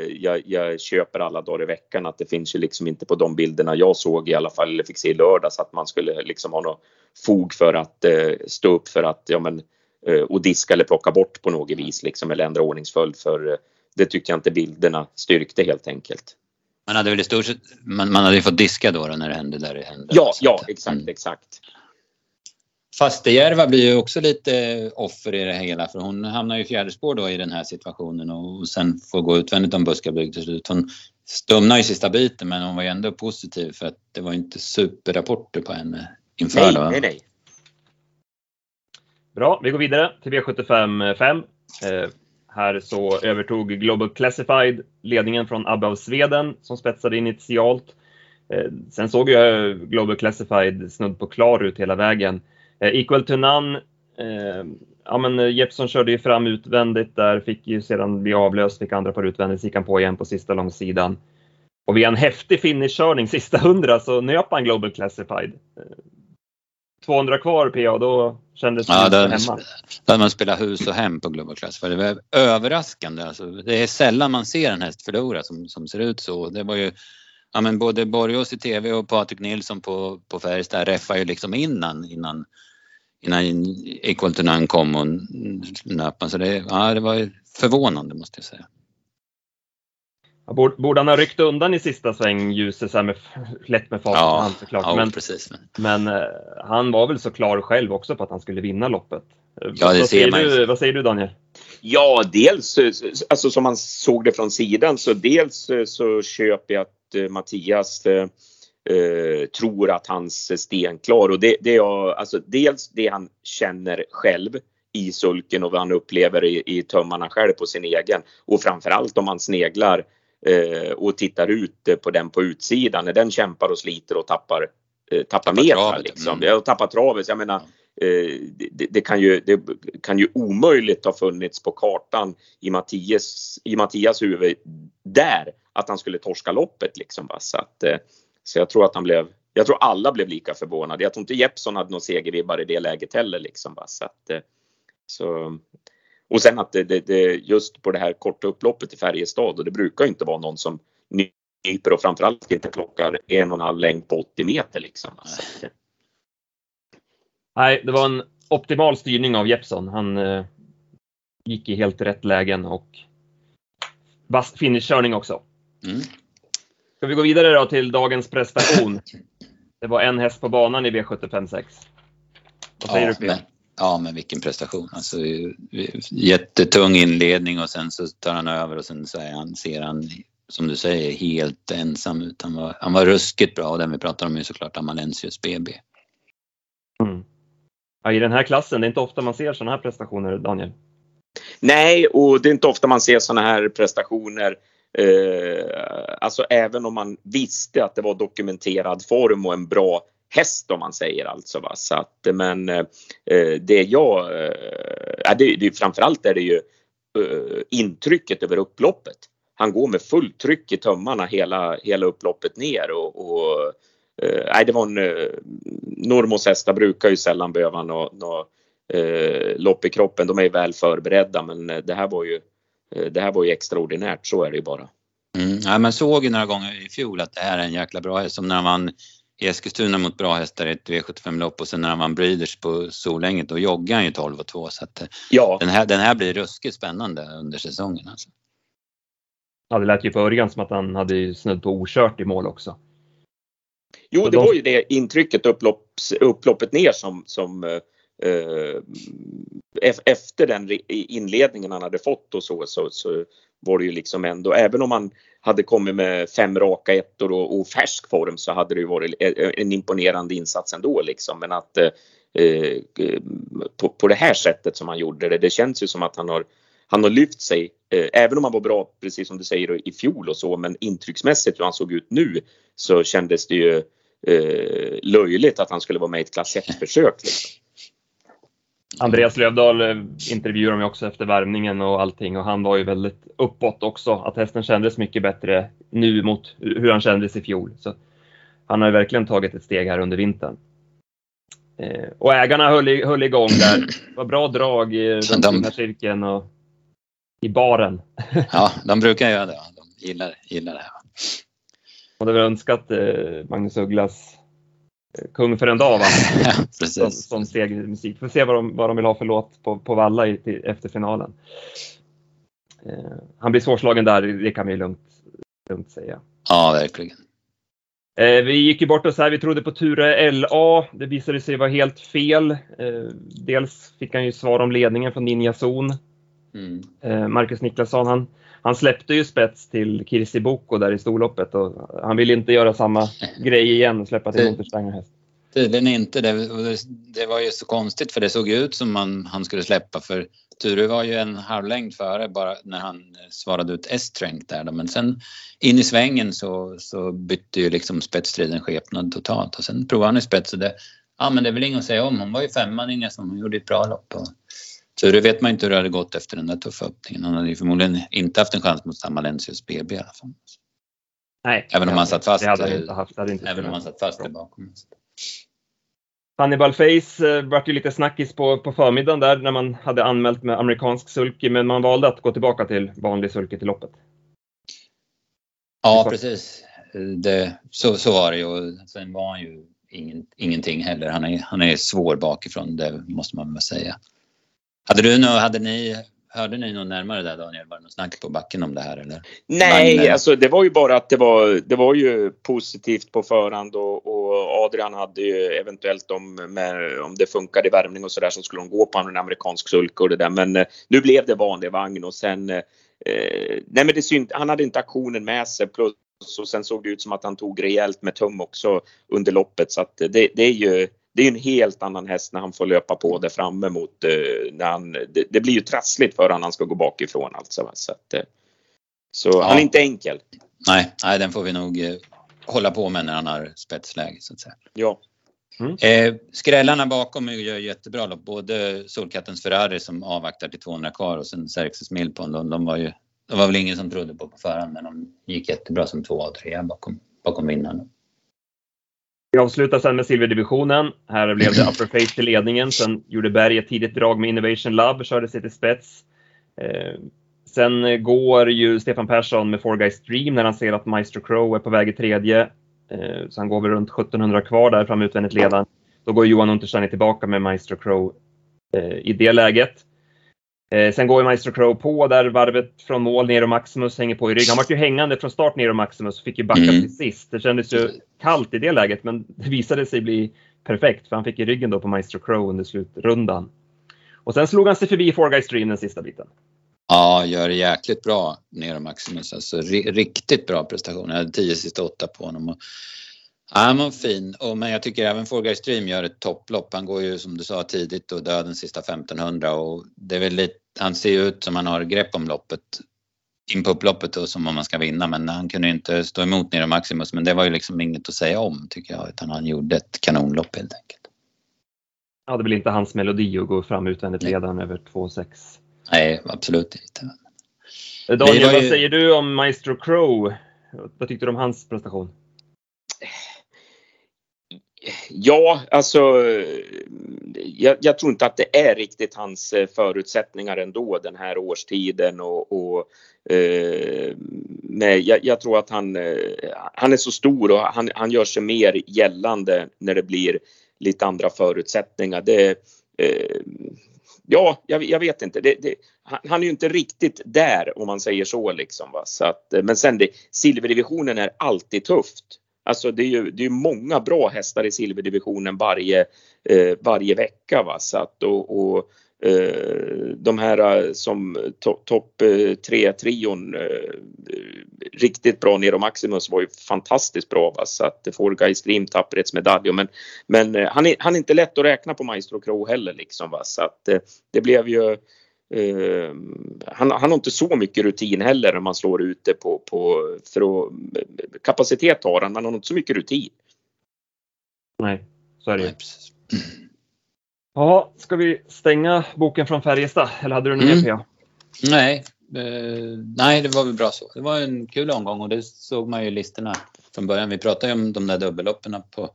jag, jag köper alla dagar i veckan att det finns ju liksom inte på de bilderna jag såg i alla fall, eller fick se i lördags, att man skulle liksom ha något fog för att stå upp för att, ja men, och diska eller plocka bort på något vis liksom, eller ändra ordningsföljd, för det tyckte jag inte bilderna styrkte helt enkelt. Man hade väl i stort sett, man, man hade ju fått diska då, då när det hände där det hände. Ja, ja exakt, mm. exakt. Fastejärva blir ju också lite offer i det hela, för hon hamnar ju i fjärde spår då i den här situationen och sen får gå utvändigt om Buskabygd till slut. Hon stumnar i sista biten, men hon var ju ändå positiv för att det var inte superrapporter på henne inför. Nej, då. nej, nej. Bra, vi går vidare till V sjuttiofem fem. Eh, här så övertog Global Classified ledningen från Abbe av Sweden som spetsade initialt. Eh, sen såg ju Global Classified snudd på klar ut hela vägen. Eh, Equal to None, eh, ja men Jeppson körde ju fram utvändigt där, fick ju sedan bli avlöst, fick andra par utvändigt, gick han på igen på sista långsidan. Och via en häftig finishkörning sista hundra så nöp han Global Classified. Eh, tvåhundra kvar P A, då kändes det ja, där, hemma. Där man spelar hus och hem på Global Class. För det var överraskande. Alltså, det är sällan man ser en häst förlora som, som ser ut så. Det var ju, ja, men både Borgås i tv och Patrik Nilsson på, på Färjestad räffade ju liksom innan innan, innan Equal to None kom och nöpan. Så det, ja, det var förvånande måste jag säga. Borde han ha ryckt undan i sista sväng ljuset så här med, lätt med fart ja, såklart. Ja, men, precis. Men eh, han var väl så klar själv också på att han skulle vinna loppet. Ja, det vad, ser man. Du, vad säger du Daniel? Ja, dels alltså, som man såg det från sidan, så dels så köper jag att eh, Mattias eh, tror att hans sten klar. Och det, det är, alltså, dels det han känner själv i sulken och vad han upplever i, i tömmarna själv på sin egen. Och framförallt om han sneglar och tittar ut på den på utsidan när den kämpar och sliter och tappar tappar meter liksom. Mm. Och tappar travet, jag menar det, det kan ju det kan ju omöjligt ha funnits på kartan i Mattias i Mattias huvud där att han skulle torska loppet liksom va, så att, så jag tror att han blev jag tror alla blev lika förvånade. Jag tror inte Jeppson hade någon segervibbar i det läget heller liksom va, så att så och sen att det, det, det just på det här korta upploppet i Färjestad, och det brukar ju inte vara någon som nyper och framförallt inte klockar en och en halv längd på åttio meter liksom. Alltså. Nej, det var en optimal styrning av Jeppson. Han eh, gick i helt rätt lägen och vass finishkörning också. Mm. Ska vi gå vidare då till dagens prestation? Det var en häst på banan i V sjuttiofem sex. Vad säger ja, du P? Ja, men vilken prestation. Alltså, jättetung inledning och sen så tar han över och sen så är han, ser han som du säger, helt ensam. Utan han var, han var ruskigt bra, och den vi pratar om är såklart Amalensius B B. Mm. Ja, i den här klassen, det är inte ofta man ser sådana här prestationer, Daniel. Nej, och det är inte ofta man ser sådana här prestationer. Eh, alltså även om man visste att det var dokumenterad form och en bra häst, om man säger, alltså. Va? Så att, men eh, det jag, eh, det, det, framförallt är det ju eh, intrycket över upploppet. Han går med fullt tryck i tömmarna hela, hela upploppet ner. Och, och, eh, det var en, eh, Normos hästar brukar ju sällan behöva nå, nå, eh, lopp i kroppen. De är ju väl förberedda, men det här var ju, eh, det här var ju extraordinärt, så är det ju bara. Mm, ja, man såg ju några gånger i fjol att det här är en jäkla bra häst. Som när man i Eskilstuna mot bra hästar i ett V sjuttiofem-lopp, och sen när han vann Bryders på Solänget, då joggar han ju tolv och två. Så att ja. den, här, den här blir ruskigt spännande under säsongen. Alltså. Ja, det lät ju på Örjan som att han hade snudd på okört i mål också. Jo, så det de... var ju det intrycket upplopps, upploppet ner som, som eh, efter den inledningen han hade fått och så, så, så var det ju liksom ändå, även om han hade kommit med fem raka ettor och, och färsk form, så hade det ju varit en imponerande insats ändå liksom. Men att eh, på, på det här sättet som han gjorde det, det känns ju som att han har Han har lyft sig, eh, även om han var bra, precis som du säger, i fjol och så. Men intrycksmässigt hur han såg ut nu, så kändes det ju eh, löjligt att han skulle vara med i ett klass ett-försök. Liksom. Andreas Lövdahl intervjuade mig också efter värvningen och allting. Och han var ju väldigt uppåt också. Att hästen kändes mycket bättre nu mot hur han kändes i fjol. Så han har ju verkligen tagit ett steg här under vintern. Eh, och ägarna höll, i, höll igång där. Det var bra drag i den här cirkeln och... i baren. Ja, de brukar göra det. De gillar, gillar det. Och det var önskat eh, Magnus Ugglas eh, Kung för en dag, va? Ja, precis. Som, som steg musik. Får se vad de, vad de vill ha för låt på, på Valla i, till, efter finalen. Eh, han blir svårslagen där, det kan vi lugnt, lugnt säga. Ja, verkligen. Eh, vi gick ju bort oss här, vi trodde på Ture L A. Det visade sig vara helt fel. Eh, dels fick han ju svar om ledningen från Ninja Zon. Mm. Marcus Niklasson, han, han släppte ju spets till Kirsi Boko där i storloppet, och han vill inte göra samma grej igen och släppa till motorstängarhäst. Tydligen inte, det, det var ju så konstigt, för det såg ut som man, han skulle släppa, för Ture var ju en halvlängd före bara när han svarade ut S-tränk där då. Men sen in i svängen så, så bytte ju liksom spetsstriden skepnad totalt, och sen provade han i spets, och det, ja, men det är väl inget att säga om, hon var ju femman inne som hon gjorde ett bra lopp och... Så det vet man inte hur det hade gått efter den där tuffa öppningen. Han hade ju förmodligen inte haft en chans mot Amalensius B B i alla fall. Nej, även om han satt fast, inte haft, inte även om han satt fast där bakom. Hannibal Face var ju lite snackis på, på förmiddagen där, när man hade anmält med amerikansk sulky, men man valde att gå tillbaka till vanlig sulky till loppet. Ja, precis. Det, så, så var det ju. Sen var han ju ingen, ingenting heller. Han är, han är svår bakifrån, det måste man väl säga. Hade du någon, hade ni, hörde ni någon närmare där, Daniel? Var det någon snack på backen om det här? Eller? Nej, Vagn, alltså det var ju bara att det var, det var ju positivt på förhand, och, och Adrian hade ju eventuellt om, med, om det funkade i värmning och sådär, så skulle de gå på en amerikansk sulk och det där. Men eh, nu blev det vanlig vagn, och sen, eh, nej men det synd, han hade inte aktionen med sig, plus, och sen såg det ut som att han tog rejält med tum också under loppet, så att det, det är ju... Det är en helt annan häst när han får löpa på det framme mot, när han, det, det blir ju trassligt för han, han ska gå bakifrån alltså. Så, att, så ja. Han är inte enkel. Nej, nej, den får vi nog eh, hålla på med när han har spetsläge så att säga. Ja. Mm. Eh, skrällarna bakom gör jättebra lopp. Både Solkattens Ferrari som avvaktar till tvåhundra kvar, och sen Xerxes Milpon. De, de var ju, det var väl ingen som trodde på på förhand, men de gick jättebra som två och tre bakom, bakom vinnaren. Vi avslutar sen med silverdivisionen. Här blev det Upper Face till ledningen. Sen gjorde Berg ett tidigt drag med Innovation Lab. Körde sig till spets. Eh, sen går ju Stefan Persson med Four Guys Dream när han ser att Maestro Crow är på väg i tredje. Eh, så han går väl runt sjuttonhundra kvar där fram utvändigt ledan. Då går Johan Untersteiner tillbaka med Maestro Crow eh, i det läget. Eh, sen går ju Maestro Crow på där varvet från mål. Nero Maximus hänger på i ryggen. Han var ju hängande från start, Nero Maximus, fick ju backa mm. till sist. Det kändes ju kallt i det läget, men det visade sig bli perfekt, för han fick i ryggen då på Maestro Crow under slutrundan. Och sen slog han sig förbi Four Guys Dream den sista biten. Ja, gör det jäkligt bra Nero Maximus. Alltså ri- riktigt bra prestation. Jag hade tio sista åtta på honom. Och, ja, man fin. Och, men jag tycker även Forgay Stream gör ett topplopp. Han går ju som du sa tidigt och döden sista femtonhundra. Och det är väl lite, han ser ju ut som han har grepp om loppet. In på upploppet och som om man ska vinna. Men han kunde inte stå emot Nero Maximus. Men det var ju liksom inget att säga om tycker jag. Utan han gjorde ett kanonlopp helt enkelt. Ja, det blir inte hans melodi att gå fram utvändigt ledaren över två sex. Nej, absolut inte. Daniel, ju... vad säger du om Maestro Crow? Vad tyckte du om hans prestation? Ja, alltså jag, jag tror inte att det är riktigt hans förutsättningar ändå den här årstiden och, och eh, nej, jag, jag tror att han, han är så stor och han, han gör sig mer gällande när det blir lite andra förutsättningar. Det eh, Ja, jag, jag vet inte. Det, det, han, han är ju inte riktigt där om man säger så. Liksom, va? Så att, men sen, det, silverdivisionen är alltid tufft. Alltså det är ju det är många bra hästar i silverdivisionen varje, eh, varje vecka. Va? Så att, och, och, eh, de här som to, topp eh, tre-trion, eh, riktigt bra. Nero Maximus var ju fantastiskt bra. Va? Så att Forgay Stream tappade ett medalj. Men, men eh, han, är, han är inte lätt att räkna på Maestro Crow heller. Liksom, va? Så att, eh, det blev ju... Uh, han, han har inte så mycket rutin heller när man slår ut det på, på för att, kapacitet har han, men han har inte så mycket rutin. Nej, så är det ju. Ja, ska vi stänga boken från Färjestad? Eller hade du någon mm. mer? Nej, uh, nej, det var väl bra så. Det var en kul omgång och det såg man ju i listorna från början. Vi pratade ju om de där dubbellopperna på,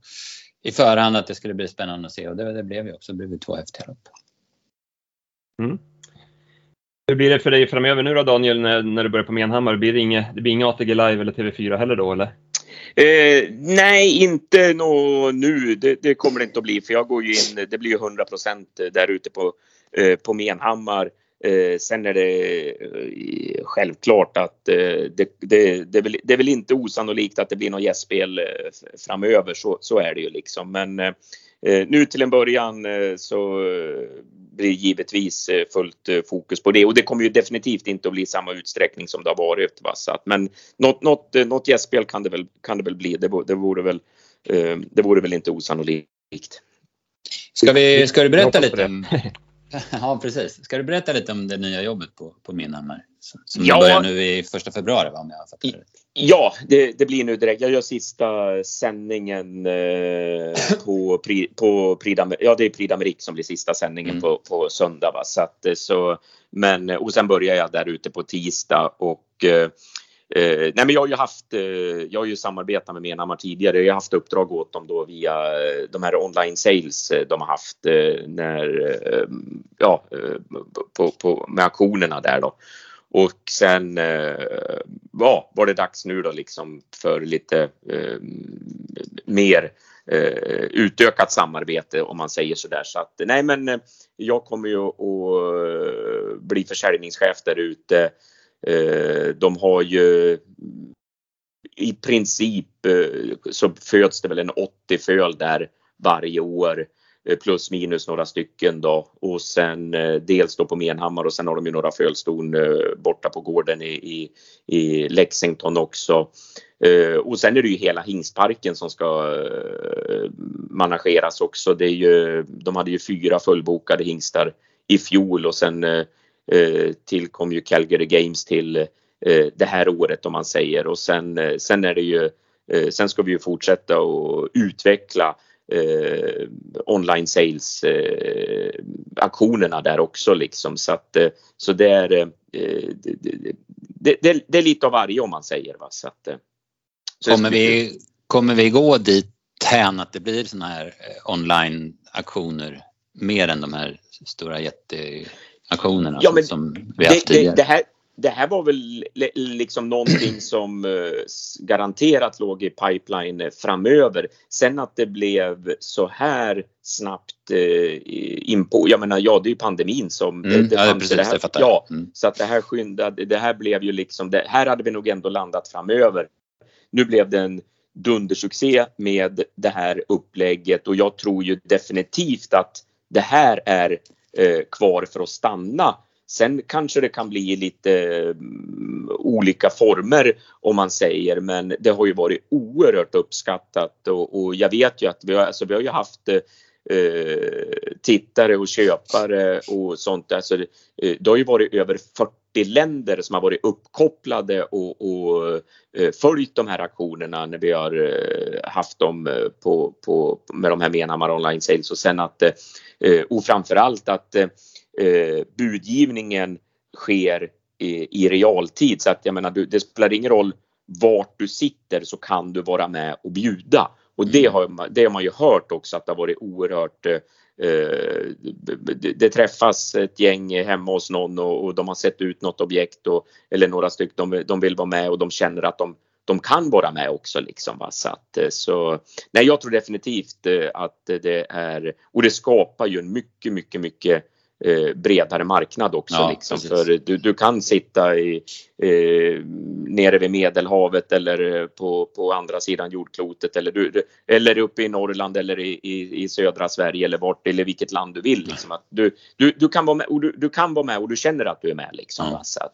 i förhand att det skulle bli spännande att se och det, det blev ju också. Det blev två häftiga lopp. Mm. Hur blir det för dig framöver nu då Daniel när, när du börjar på Menhammar? Blir det, inga, det blir inga A T G Live eller T V fyra heller då eller? Eh, nej, inte nå, nu. Det, det kommer det inte att bli för jag går ju in, det blir ju hundra procent där ute på, eh, på Menhammar. Eh, sen är det eh, självklart att eh, det, det, det, är väl, det är väl inte osannolikt att det blir något gästspel eh, framöver. Så, så är det ju liksom. Men eh, nu till en början eh, så... blir givetvis fullt fokus på det. Och det kommer ju definitivt inte att bli samma utsträckning som det har varit. Va? Så att, men något, något, något gästspel kan det väl, kan det väl bli. Det, det, vore väl, det vore väl inte osannolikt. Ska, vi, ska du berätta lite om... Ja, precis. Ska du berätta lite om det nya jobbet på, på Menhammar? Som ja, börjar nu i första februari, va, om jag har fattat det. Ja, det, det blir nu direkt. Jag gör sista sändningen eh, på, pri, på Prix, ja, det är Prix d'Amérique som blir sista sändningen mm. på, på söndag. Va? Så att, så, men, och sen börjar jag där ute på tisdag och... Eh, Eh, nej men jag har ju haft, eh, jag har ju samarbetat med Menhammar tidigare, jag har haft uppdrag åt dem då via eh, de här online sales eh, de har haft eh, när, eh, ja, eh, på, på, med auktionerna där då. Och sen eh, ja, var det dags nu då liksom för lite eh, mer eh, utökat samarbete om man säger sådär. Så att nej men eh, jag kommer ju att bli försäljningschef där ute. De har ju i princip så föds det väl en åttio föl där varje år plus minus några stycken då och sen dels då på Menhammar och sen har de ju några fölston borta på gården i, i, i Lexington också och sen är det ju hela hingstparken som ska manageras också. Det är ju, de hade ju fyra fullbokade hingstar i fjol och sen tillkom ju Calgary Games till det här året om man säger och sen, sen är det ju sen ska vi ju fortsätta att utveckla eh, online sales eh, aktionerna där också liksom så att så det är eh, det, det, det, det är lite av varje om man säger va så att så kommer vi kommer vi gå dit hän att det blir såna här online aktioner mer än de här stora jätte aktionerna ja, men som vi haft det, det, det, här, det här var väl liksom någonting som garanterat låg i pipeline framöver. Sen att det blev så här snabbt eh, in på, jag menar ja det är ju pandemin som mm, det, det, ja, precis, det här, det ja, mm. så att det här skyndade, det här blev ju liksom, det här hade vi nog ändå landat framöver. Nu blev det en dundersuccé med det här upplägget och jag tror ju definitivt att det här är kvar för att stanna Sen kanske det kan bli lite olika former om man säger, men det har ju varit oerhört uppskattat och, och jag vet ju att vi har, alltså vi har ju haft eh, tittare och köpare och sånt. Alltså, eh, det har ju varit över fyrtio länder som har varit uppkopplade och, och eh, följt de här aktionerna när vi har eh, haft dem på, på, med de här Menhammar Online Sales. Och sen att, eh, och framförallt att eh, Eh, budgivningen sker i, i realtid, så att jag menar, du, det spelar ingen roll vart du sitter så kan du vara med och bjuda, och det har, det har man ju hört också att det har varit oerhört eh, det, det träffas ett gäng hemma hos någon och, och de har sett ut något objekt och, eller några stycken, de, de vill vara med och de känner att de, de kan vara med också liksom, va? Så, att, så nej, jag tror definitivt att det är, och det skapar ju en mycket mycket mycket bredare marknad också, ja, liksom. För du, du kan sitta i, eh, nere vid Medelhavet eller på, på andra sidan jordklotet eller, du, eller uppe i Norrland eller i, i, i södra Sverige eller vart eller vilket land du vill liksom. Att du, du, du, kan vara med och du, du kan vara med och du känner att du är med liksom, mm. så, att,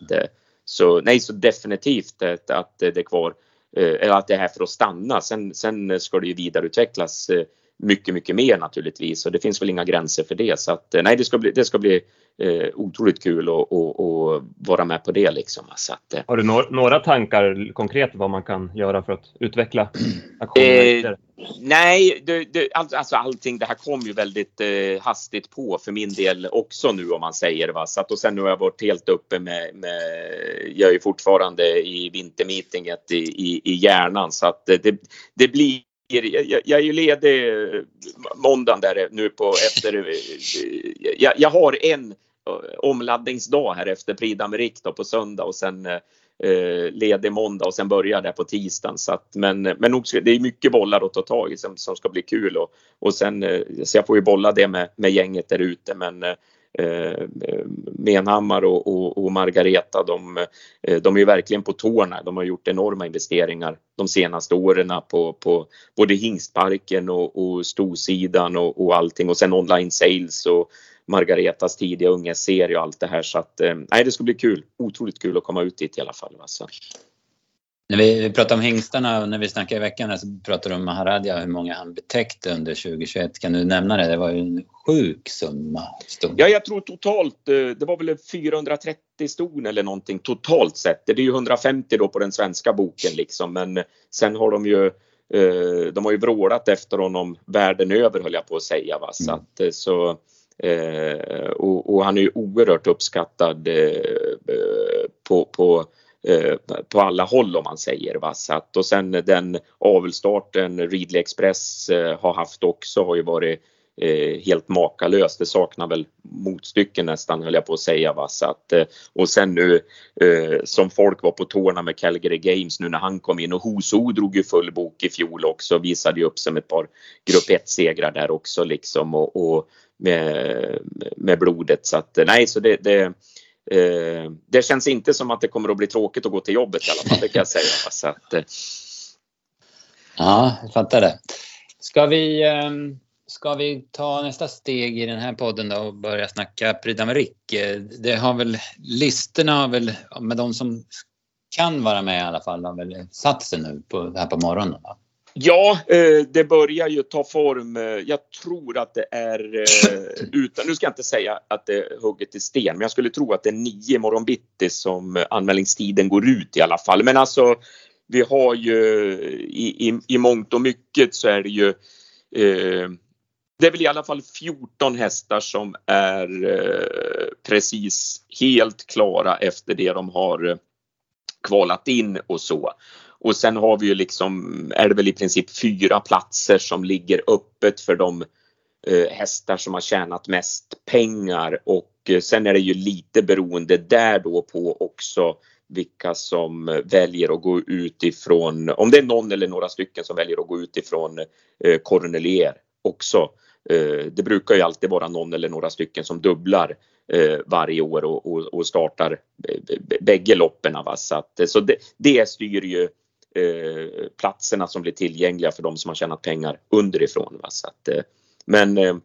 så nej, så definitivt att, att det är kvar, eller att det är här för att stanna. Sen, sen ska det ju vidareutvecklas mycket mycket mer naturligtvis, och det finns väl inga gränser för det, så att nej, det ska bli, det ska bli eh, otroligt kul att och, och vara med på det liksom, så att, eh. Har du no- några tankar konkret vad man kan göra för att utveckla aktioner? Eh, nej, det, det, alltså allting det här kom ju väldigt eh, hastigt på för min del också nu om man säger, va? Så att, och sen nu har jag varit helt uppe med, med jag är ju fortfarande i vintermeetinget i, i, i hjärnan, så att det, det blir. Jag, jag är ju ledig måndagen där nu på efter, jag, jag har en omladdningsdag här efter Prix d'Amérique på söndag och sen eh, ledig måndag och sen börjar där på tisdagen. Så att, men men också, det är mycket bollar att ta tag i som, som ska bli kul, och, och sen så jag får ju bolla det med, med gänget där ute, men Eh, Menhammar och, och, och Margareta, de, de är ju verkligen på tårna. De har gjort enorma investeringar de senaste åren på, på både Hingstparken och, och Storsidan och, och allting, och sen online sales och Margaretas tidiga unga serie och allt det här. Så att, nej, eh, det ska bli kul, otroligt kul att komma ut dit i alla fall, alltså. När vi pratar om hingstarna och när vi snackar i veckan så pratar du om Maharadja och hur många han betäckte under tjugohundratjugoett. Kan du nämna det? Det var ju en sjuk summa. Stor. Ja, jag tror totalt, det var väl fyrahundratrettio ston eller någonting totalt sett. Det är ju hundrafemtio då på den svenska boken liksom. Men sen har de ju, de har ju vrålat efter honom världen över, höll jag på att säga, va? Så att, så, och, och han är ju oerhört uppskattad på... på på alla håll om man säger, va? Så att, och sen den avelstarten Ridley Express eh, har haft också har ju varit eh, helt makalöst. Det saknar väl motstycken nästan, höll jag på att säga, va? Så att, eh, och sen nu eh, som folk var på tårna med Calgary Games nu när han kom in, och Hoso drog ju full bok i fjol också, visade ju upp som ett par grupp ett segrar där också liksom, och, och med, med blodet, så att nej, så det, det Eh, det känns inte som att det kommer att bli tråkigt att gå till jobbet i alla fall, det kan jag säga. Så att, eh. Ja, jag fattar det. Ska vi, eh, ska vi ta nästa steg i den här podden då och börja snacka Prix d'Amérique? Det har väl, listorna har väl, med de som kan vara med i alla fall, har väl satt sig nu på, här på morgonen, va? Ja, det börjar ju ta form. Jag tror att det är, utan, nu ska jag inte säga att det är hugget i sten, men jag skulle tro att det är nio morgonbitti som anmälningstiden går ut i alla fall. Men alltså, vi har ju i, i, i mångt och mycket så är det ju, eh, det är väl i alla fall fjorton hästar som är eh, precis helt klara efter det de har kvalat in och så. Och sen har vi ju liksom, är det väl i princip fyra platser som ligger öppet för de eh, hästar som har tjänat mest pengar. Och eh, sen är det ju lite beroende där då på också vilka som väljer att gå utifrån. Om det är någon eller några stycken som väljer att gå utifrån eh, Cornelier också. Eh, det brukar ju alltid vara någon eller några stycken som dubblar varje år och, och, och startar bägge loppen. Så, att, så det, det styr ju eh, platserna som blir tillgängliga för de som har tjänat pengar underifrån. Va? Så att, eh, men eh,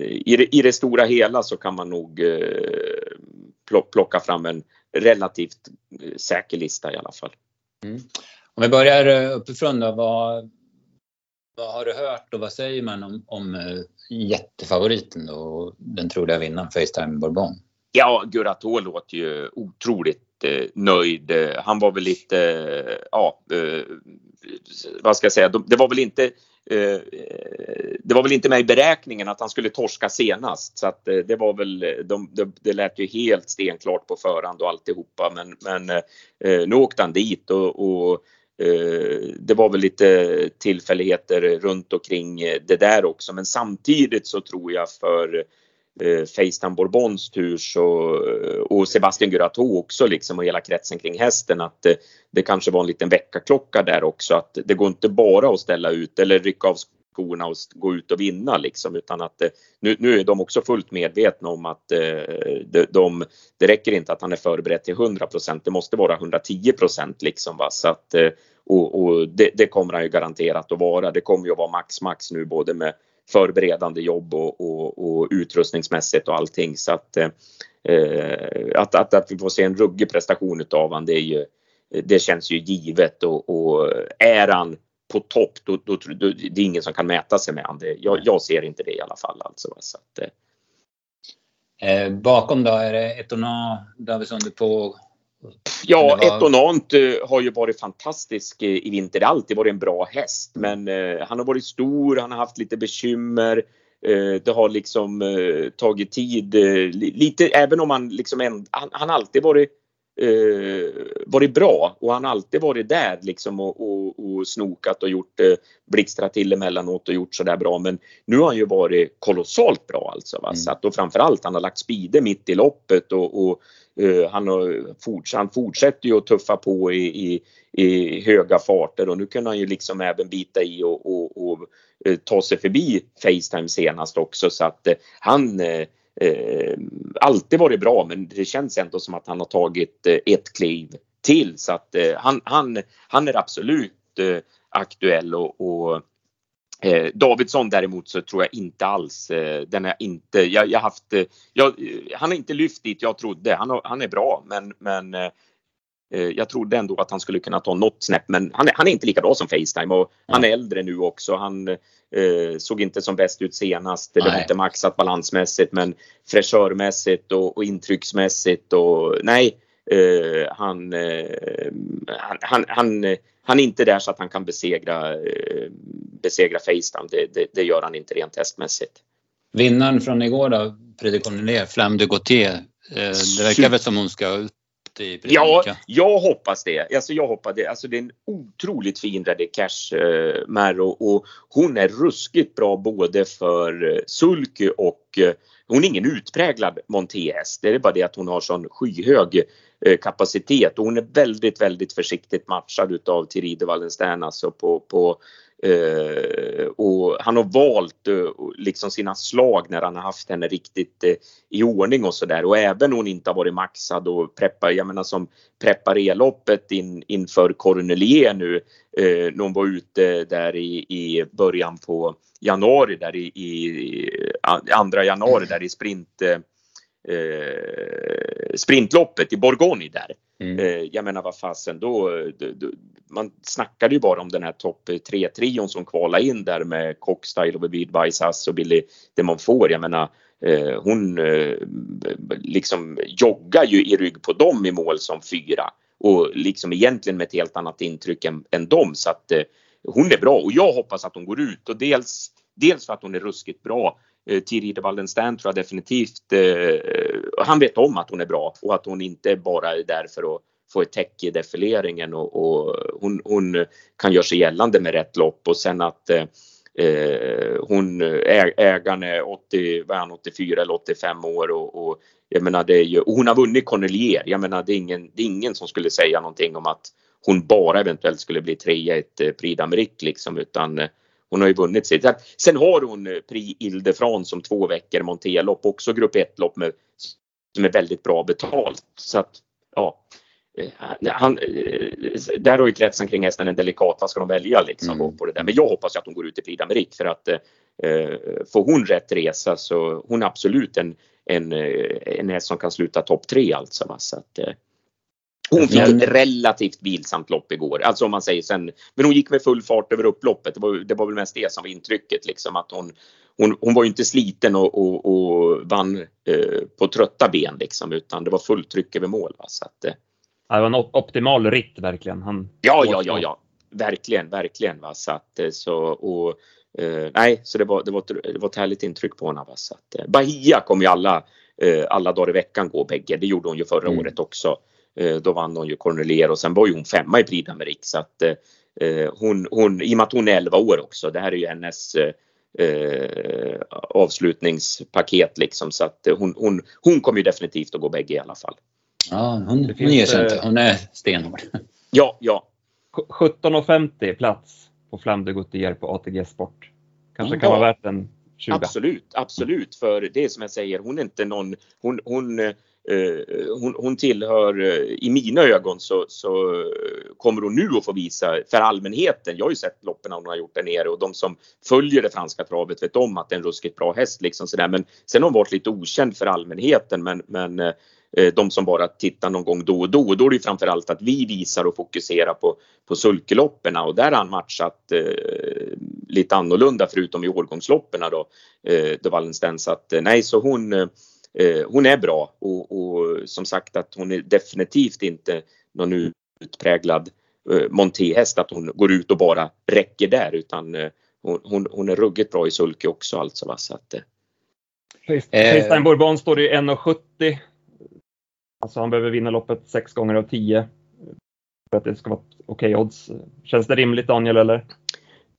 i, det, i det stora hela så kan man nog eh, plocka fram en relativt säker lista i alla fall. Mm. Om vi börjar uppifrån då, vad, vad har du hört och vad säger man om, om jättefavoriten då, och den troliga vinnaren Facetime Bourbon? Ja, Guratå låter ju otroligt eh, nöjd. Han var väl lite, eh, ja, eh, vad ska jag säga, det var väl inte... det var väl inte med i beräkningen att han skulle torska senast, så att det var väl de, de, det lät ju helt stenklart på förhand och alltihopa, men, men nu åkte han dit och, och det var väl lite tillfälligheter runt omkring det där också, men samtidigt så tror jag för Facetime Bourbons tur så, och Sebastian Guratå också liksom, och hela kretsen kring hästen, att det, det kanske var en liten väckarklocka där också, att det går inte bara att ställa ut eller rycka av skorna och gå ut och vinna liksom, utan att nu, nu är de också fullt medvetna om att de, de, det räcker inte att han är förberedd till hundra procent, det måste vara hundra tio procent liksom, va? Så att, och, och det, det kommer han ju garanterat att vara, det kommer ju att vara max max nu både med förberedande jobb och, och, och utrustningsmässigt och allting, så att, eh, att, att, att vi får se en ruggig prestation utav han, det är ju, det känns ju givet, och, och är han på topp då, då, då det är ingen som kan mäta sig med han, det, jag, jag ser inte det i alla fall alltså, så att, eh. Eh, bakom då är det Etona Davidsson du på. Ja, Etonant har ju varit fantastisk i vinter, alltid varit en bra häst, men eh, han har varit stor, han har haft lite bekymmer, eh, det har liksom eh, tagit tid eh, lite, även om han liksom en, han, han alltid varit eh, varit bra och han alltid varit där liksom och, och, och snokat och gjort eh, blixtrat till emellanåt och gjort så där bra, men nu har han ju varit kolossalt bra alltså, va? Mm. Så att, och framförallt han har lagt speeder mitt i loppet och, och Han, forts- han fortsätter ju att tuffa på i, i, i höga farter, och nu kan han ju liksom även bita i och, och, och ta sig förbi Facetime senast också, så att han eh, alltid varit bra, men det känns ändå som att han har tagit ett kliv till, så att eh, han, han, han är absolut eh, aktuell, och, och Eh, Davidsson däremot så tror jag inte alls eh, den är inte jag, jag haft eh, jag, han har inte lyft dit jag trodde, han, har, han är bra, men, men eh, jag trodde ändå att han skulle kunna ta något snäpp, men han, han är inte lika bra som Facetime, och han är äldre nu också, han eh, såg inte som bäst ut senast, det var inte maxat balansmässigt, men fräschörmässigt och, och intrycksmässigt och nej eh, han, eh, han han han han är inte där så att han kan besegra eh, besegra Facetime, det, det, det gör han inte rent testmässigt. Vinnaren från igår då, Predikonelé, Flamme du Gautier, eh, det verkar väl som hon ska ut i Predikonelé? Ja, jag hoppas det. Alltså, jag hoppas det. Alltså, det är en otroligt fin redikash eh, Mero, och hon är ruskigt bra både för eh, sulky och eh, hon är ingen utpräglad monté-häst. Det är bara det att hon har sån skyhög eh, kapacitet, och hon är väldigt, väldigt försiktigt matchad utav Tiride Wallenstein alltså på, på Uh, och han har valt uh, liksom sina slag när han har haft henne riktigt uh, i ordning och sådär, och även hon inte har varit maxad och preppar, jag menar som preppar eloppet in, inför Cornelier nu uh, när hon var ute där i, i början på januari där i, i andra januari mm. där i sprint uh, Uh, sprintloppet i Borgoni där. Mm. Uh, jag menar vad fasen då, då, då man snackade ju bara om den här topp tre trion som kvalade in där med Cockstyle och Vivid Baisas och Billy de Montfort. Jag menar uh, hon uh, liksom joggar ju i rygg på dem i mål som fyra, och liksom egentligen med ett helt annat intryck än, än dem, så att uh, hon är bra, och jag hoppas att hon går ut, och dels, dels för att hon är ruskigt bra. Tiride Wallenstein tror jag definitivt eh, han vet om att hon är bra, och att hon inte bara är där för att få ett täck i defileringen, och, och hon, hon kan göra sig gällande med rätt lopp, och sen att eh, hon äg, ägaren är åttio, åttiofyra eller åttiofem år, och, och jag menar det är ju, och hon har vunnit Cornelier, jag menar det är ingen, det är ingen som skulle säga någonting om att hon bara eventuellt skulle bli trea i ett Prix d'Amérique liksom, utan hon har ju vunnit sitt. Sen har hon Prix Ile-de-France som två veckor monté-lopp, också grupp ett-lopp med, som är väldigt bra betalt. Så att, ja. Han, där har ju kretsen kring hästen en delikat, vad ska de välja liksom mm. på det där. Men jag hoppas att hon går ut i Prix d'Amérique, för att eh, får hon rätt resa så hon är absolut en, en, en häst som kan sluta topp tre alltså. Så att, eh, hon fick ett relativt vilsamt lopp igår. Alltså om man säger sen. Men hon gick med full fart över upploppet. Det var, det var väl mest det som var intrycket. Liksom, att hon, hon, hon var ju inte sliten och, och, och vann eh, på trötta ben. Liksom, utan det var fullt tryck över mål. Va? Så att, eh. Det var en optimal ritt verkligen. Han... Ja, ja, ja, ja. Verkligen, verkligen. Va? Så att, så, och, eh, nej, så det var, det, var, det var ett härligt intryck på henne. Va? Så att, eh, Bahia kom ju alla, eh, alla dagar i veckan gå bägge. Det gjorde hon ju förra mm. året också. Då vann hon ju Cornelier och sen var ju hon femma i Prix d'Amérique. Så att eh, hon, hon, i och med att hon är elva år också. Det här är ju hennes eh, avslutningspaket liksom. Så att hon, hon, hon kommer ju definitivt att gå bägge i alla fall. Ja, hon, hon ger sig inte. Hon är stenhård. Ja, ja. sjutton femtio plats på Flamme de Gouttière på A T G Sport. Kanske ja. Kan vara värt en tjugo. Absolut, absolut. För det är som jag säger, hon är inte någon... Hon, hon, Hon, hon tillhör, i mina ögon så, så kommer hon nu att få visa för allmänheten. Jag har ju sett loppen hon har gjort där nere och de som följer det franska travet vet om att det är en ruskigt bra häst. Liksom så där. Men sen har hon varit lite okänd för allmänheten, men, men de som bara tittar någon gång då och då. Och då är det framförallt att vi visar och fokuserar på, på sulkelopperna. Och där har han matchat eh, lite annorlunda förutom i årgångslopperna då. Eh, de Wallenstens att nej så hon... Hon är bra och, och som sagt att hon är definitivt inte någon utpräglad eh, montéhäst att hon går ut och bara räcker där utan eh, hon, hon är ruggigt bra i sulke också alltså va så att Christian eh. Bourbon står i en komma sjuttio. Alltså han behöver vinna loppet sex gånger av tio för att det ska vara okej odds. Känns det rimligt Daniel eller?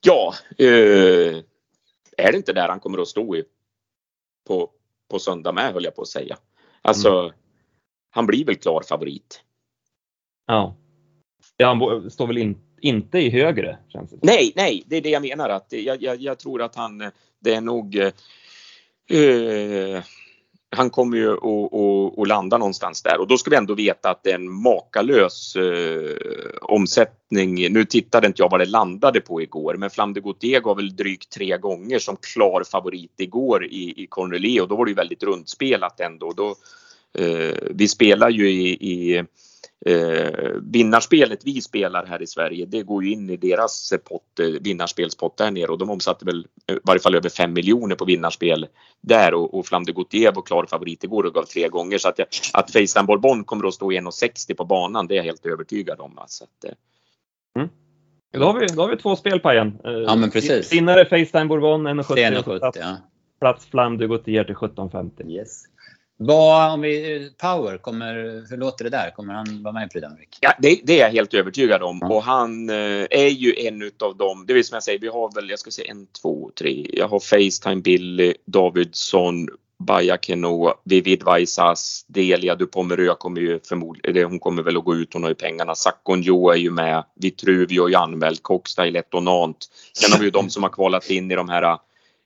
Ja, eh, är det inte där han kommer att stå i på på söndag med höll jag på att säga. Alltså mm. han blir väl klar favorit. Ja. Ja han står väl in, inte i högre känns det. Nej, nej, det är det jag menar att jag, jag, jag tror att han det är nog eh, han kommer ju att, att, att landa någonstans där och då ska vi ändå veta att det är en makalös eh, omsättning. Nu tittade inte jag vad det landade på igår men Flamme de Gouttière gav väl drygt tre gånger som klar favorit igår i, i Cornelier och då var det ju väldigt rundspelat ändå. Då, eh, vi spelar ju i, i eh, vinnarspelet vi spelar här i Sverige det går ju in i deras pott, vinnarspelspott där nere och de omsatte väl i varje fall över fem miljoner på vinnarspel där och, och Flamme de Gouttière var klar favorit igår och gav tre gånger så att, att Feistan Bourbon kommer att stå en komma sextio på banan det är jag helt övertygad om alltså att, mm. då, har vi, då har vi två spel på igen. Ja men precis. Vinnare Feistan Bourbon en komma sjuttio plats, ja. Plats Flamme de Gouttière till sjutton femtio. Yes. Vad om vi Power kommer hur låter det där kommer han vara med i Prix d'Amérique? Ja, det, det är jag helt övertygad om mm. och han eh, är ju en utav dem. Det vill som jag säger vi har väl jag ska säga en två tre. Jag har Facetime Billy, Davidsson, Baja Keno, Vivid Vaisas, Delia Dupomerö kommer ju förmodligen hon kommer väl att gå ut hon har ju pengarna. Sakonjo är ju med, Vitruvio, Janmeld, Kokstad, Letonant. Sen har vi ju de som har kvalat in i de här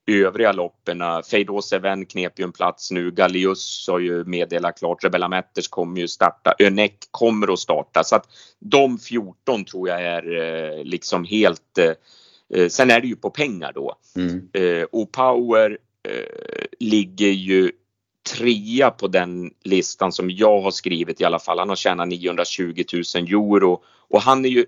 övriga lopperna. Feidos Even knep ju en plats nu. Gallius har ju meddelat klart. Rebella Matters kommer ju starta. Önek kommer att starta. Så att de fjorton tror jag är liksom helt... Eh, sen är det ju på pengar då. Mm. Eh, och Power eh, ligger ju trea på den listan som jag har skrivit i alla fall. Han har tjänat niohundratjugotusen euro. Och han är ju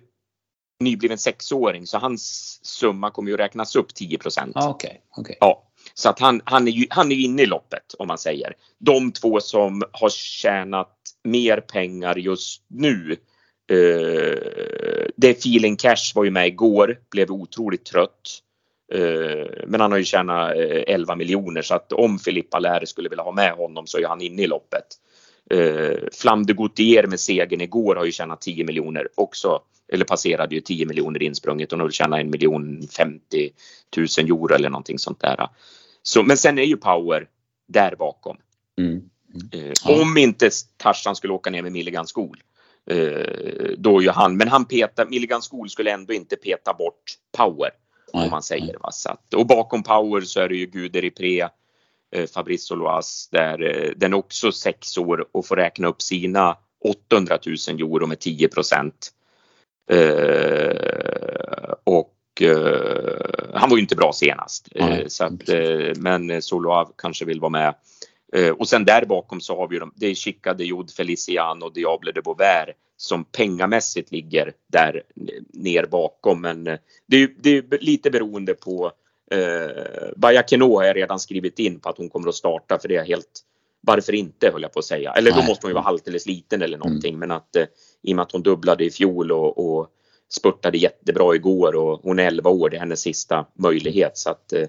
nybliven sexåring så hans summa kommer ju räknas upp tio procent. Ah, okay, okay. Ja, så att han, han är ju han är inne i loppet om man säger. De två som har tjänat mer pengar just nu. Eh, det Feeling Cash var ju med igår. Blev otroligt trött. Eh, men han har ju tjänat elva miljoner så att om Filippa Lärre skulle vilja ha med honom så är han inne i loppet. Eh, Flamme de Gouttière med segern igår har ju tjänat tio miljoner också. Eller passerade ju tio miljoner insprunget och nu tjänar en miljon femtiotusen euro eller någonting sånt där. Så, men sen är ju Power där bakom. Mm. Mm. Eh, ja. Om inte Tarzan skulle åka ner med Milligan School. Eh, då är ju han. Men han petar, Milligan School skulle ändå inte peta bort Power. Mm. Om man säger va. Så att, och bakom Power så är det ju Guderipré. Eh, Fabrice Oloas där eh, den också sex år och får räkna upp sina åttahundratusen euro med tio procent. Uh, och uh, han var ju inte bra senast uh, mm, så att, uh, men Soloav kanske vill vara med Eh, och sen där bakom så har vi dem. Det är Chica, de Jod, Feliciano, Diable de Beauvais som pengamässigt ligger där ner bakom. Men det är, det är lite beroende på. Eh, Bajakeno har jag redan skrivit in på att hon kommer att starta, för det är helt, varför inte, höll jag på att säga. Eller då Nej. måste hon ju vara alldeles liten eller någonting. Mm. Men att eh, i och med att hon dubblade i fjol och, och spurtade jättebra igår, och hon är elva år, det är hennes sista möjlighet. Så att eh,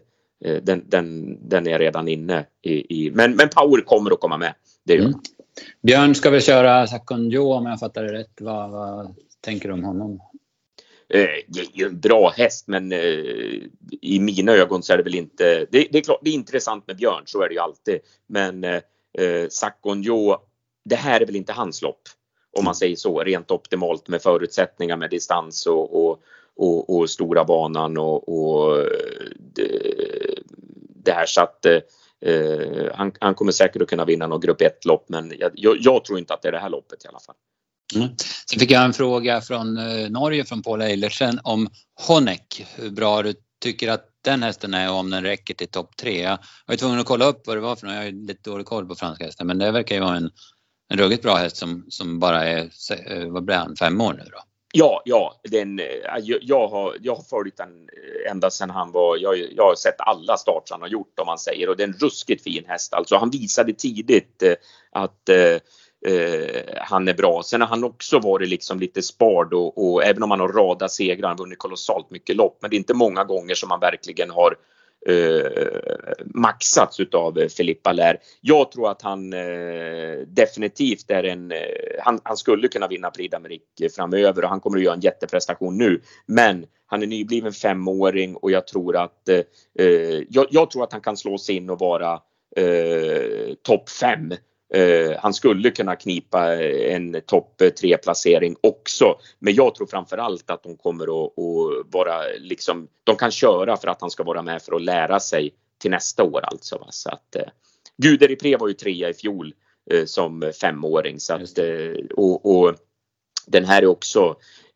den, den, den är redan inne i, i. Men, men Power kommer att komma med, det gör. Mm. Björn ska väl köra Sakonjo, om jag fattar det rätt. Vad, vad tänker du om honom? Det är ju en bra häst, men i mina ögon så är det väl inte, det, det är klart, det är intressant med Björn, så är det ju alltid. Men eh, Sakonjo, det här är väl inte hans lopp, om man säger så, rent optimalt med förutsättningar med distans och, och, och, och stora banan och, och det, det här. Så att eh, han, han kommer säkert att kunna vinna någon grupp ett lopp, men jag, jag, jag tror inte att det är det här loppet i alla fall. Mm. Sen fick jag en fråga från eh, Norge, från Paul Eilertsen, om Honeck. Hur bra du tycker att den hästen är och om den räcker till topp tre. Jag var tvungen att kolla upp vad det var för något. Jag har lite dålig koll på franska hästar, men det verkar ju vara en, en ruggigt bra häst som, som bara är, vad blir han, fem år nu då? Ja, ja den, jag, jag, har, jag har följt den ända sedan han var, jag, jag har sett alla starts han har gjort, om man säger. Och det är en ruskigt fin häst. Alltså han visade tidigt eh, att... Eh, Uh, han är bra. Sen har han också varit liksom lite sparad och, och även om han har radat segrar, han har vunnit kolossalt mycket lopp, men det är inte många gånger som han verkligen har uh, maxats utav Philippe Allaire. Jag tror att han uh, definitivt är en uh, han, han skulle kunna vinna Prix d'Amérique framöver, och han kommer att göra en jätteprestation nu, men han är nybliven femåring, och jag tror att uh, jag, jag tror att han kan slå sig in och vara uh, topp fem. Uh, han skulle kunna knipa en topp tre placering också, men jag tror framförallt att de kommer att, att vara liksom, de kan köra för att han ska vara med för att lära sig till nästa år, alltså va? Så att uh, Guder i Pre var ju trea i fjol uh, som femåring, så att, uh, och, och den här är också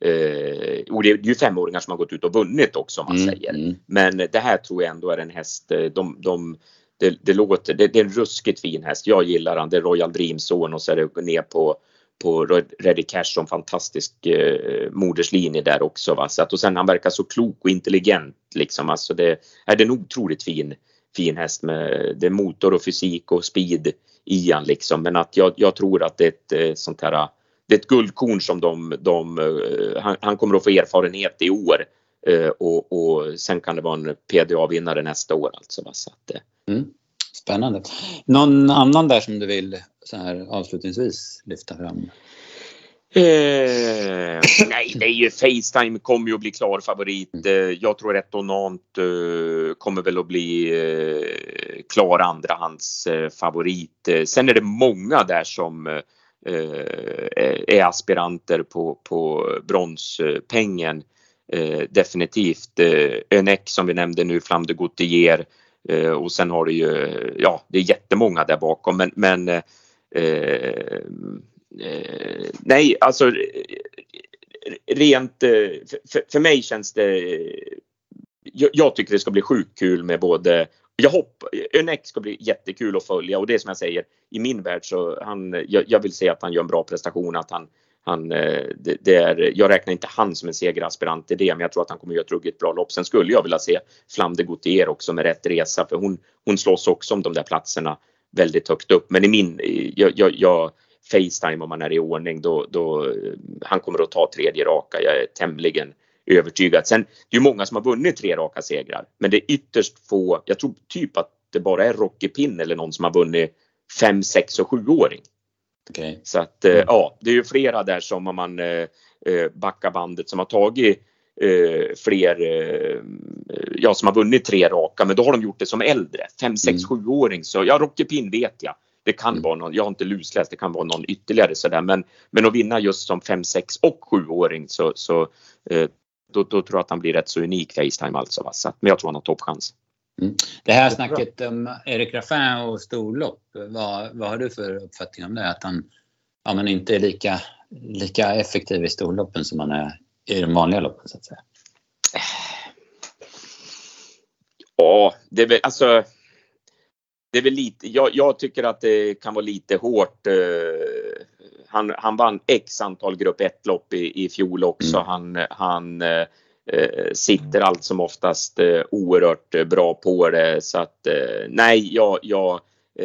uh, och det är ju femåringar som har gått ut och vunnit också, om man mm. säger, men det här tror jag ändå är en häst de, de Det, det, låter, det, det är en ruskigt fin häst. Jag gillar han. Det är Royal Dreamson, och så är det ner på, på Ready Cash som fantastisk eh, moderslinje där också. Va? Så att, och sen han verkar så klok och intelligent. Liksom. Alltså det, är det en otroligt fin, fin häst med det motor och fysik och speed i han. Liksom. Men att jag, jag tror att det är ett sånt här, det är ett guldkorn som de, de han, han kommer att få erfarenhet i år. Och, och sen kan det vara en P D A-vinnare nästa år, alltså. Så att, mm. Spännande. Någon annan där som du vill så här avslutningsvis lyfta fram? Eh, nej, det är ju FaceTime kommer ju att bli klar favorit. Mm. Jag tror rätt och nånt uh, kommer väl att bli uh, klar andrahands uh, favorit. Sen är det många där som uh, är aspiranter på, på bronspengen. Eh, definitivt eh, Önek som vi nämnde nu, Flam de Gautier, eh, och sen har det ju, ja, det är jättemånga där bakom, men, men eh, eh, nej alltså rent eh, för, för mig känns det, jag, jag tycker det ska bli sjukt kul med både, jag hoppas Önek ska bli jättekul att följa, och det som jag säger, i min värld så han, jag, jag vill säga att han gör en bra prestation, att han Han, det, det är, jag räknar inte han som en segeraspirant i det, men jag tror att han kommer göra ett ruggigt bra lopp. Sen skulle jag vilja se Flam de Gautier också med rätt resa, för hon, hon slås också om de där platserna väldigt högt upp. Men i min, jag, jag, jag FaceTime, om han är i ordning, då, då han kommer att ta tredje raka. Jag är tämligen övertygad. Sen det är ju många som har vunnit tre raka segrar, men det är ytterst få. Jag tror typ att det bara är Rocky Pin eller någon som har vunnit fem, sex och sjuåring. Okay. Så att eh, mm. ja, det är ju flera där som om man eh, backar bandet som har tagit eh, fler, eh, ja, som har vunnit tre raka, men då har de gjort det som äldre, fem, sex, mm. sjuåring. Så ja, Rocky Pin vet jag, det kan mm. vara någon, jag har inte lusläst, det kan vara någon ytterligare sådär, men, men att vinna just som fem, sex och sjuåring, så, så eh, då, då tror jag att han blir rätt så unik FaceTime, alltså va? Så att, men jag tror han har toppchans. Mm. Det här snacket om um, Erik Raffin och storlopp, vad, vad har du för uppfattning om det? Att han, ja, men inte är lika, lika effektiv i storloppen som han är i den vanliga loppen, så att säga. Ja, det är väl, alltså Det är väl lite, jag, jag tycker att det kan vara lite hårt. Eh, han, han vann x antal grupp ett-lopp i, i fjol också. Mm. Han, han eh, sitter allt som oftast eh, oerhört bra på det. Så att eh, nej, jag... jag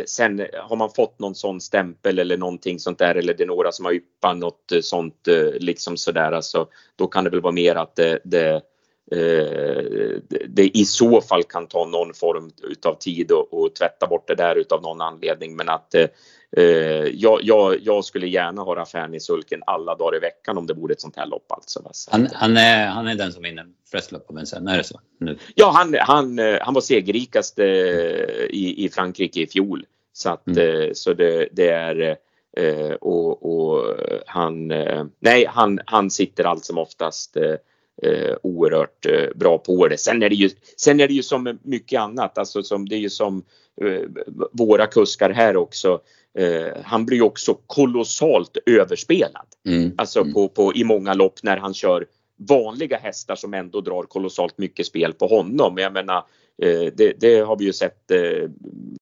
sen har man fått någon sån stämpel eller någonting sånt där, eller det är några som har yppat något sånt liksom sådär, alltså, då kan det väl vara mer att det, det, det, det i så fall kan ta någon form utav tid och, och tvätta bort det där utav någon anledning, men att eh, jag, jag, jag skulle gärna ha affären i sulken alla dagar i veckan om det vore ett sånt här lopp alltså. Han, han, är, han är den som vinner flest lopp, men sen är det så nu. Ja, han, han, han var segerrikast i, i Frankrike i fjol. Så, att, mm. så det, det är och, och han, nej, han, han sitter allt som oftast oerhört bra på det. Sen är det ju, sen är det ju som mycket annat, alltså som, det är ju som våra kuskar här också. Uh, han blir också kolossalt överspelad. Mm. Alltså mm. På, på, i många lopp när han kör vanliga hästar som ändå drar kolossalt mycket spel på honom. Jag menar, uh, det, det har vi ju sett uh,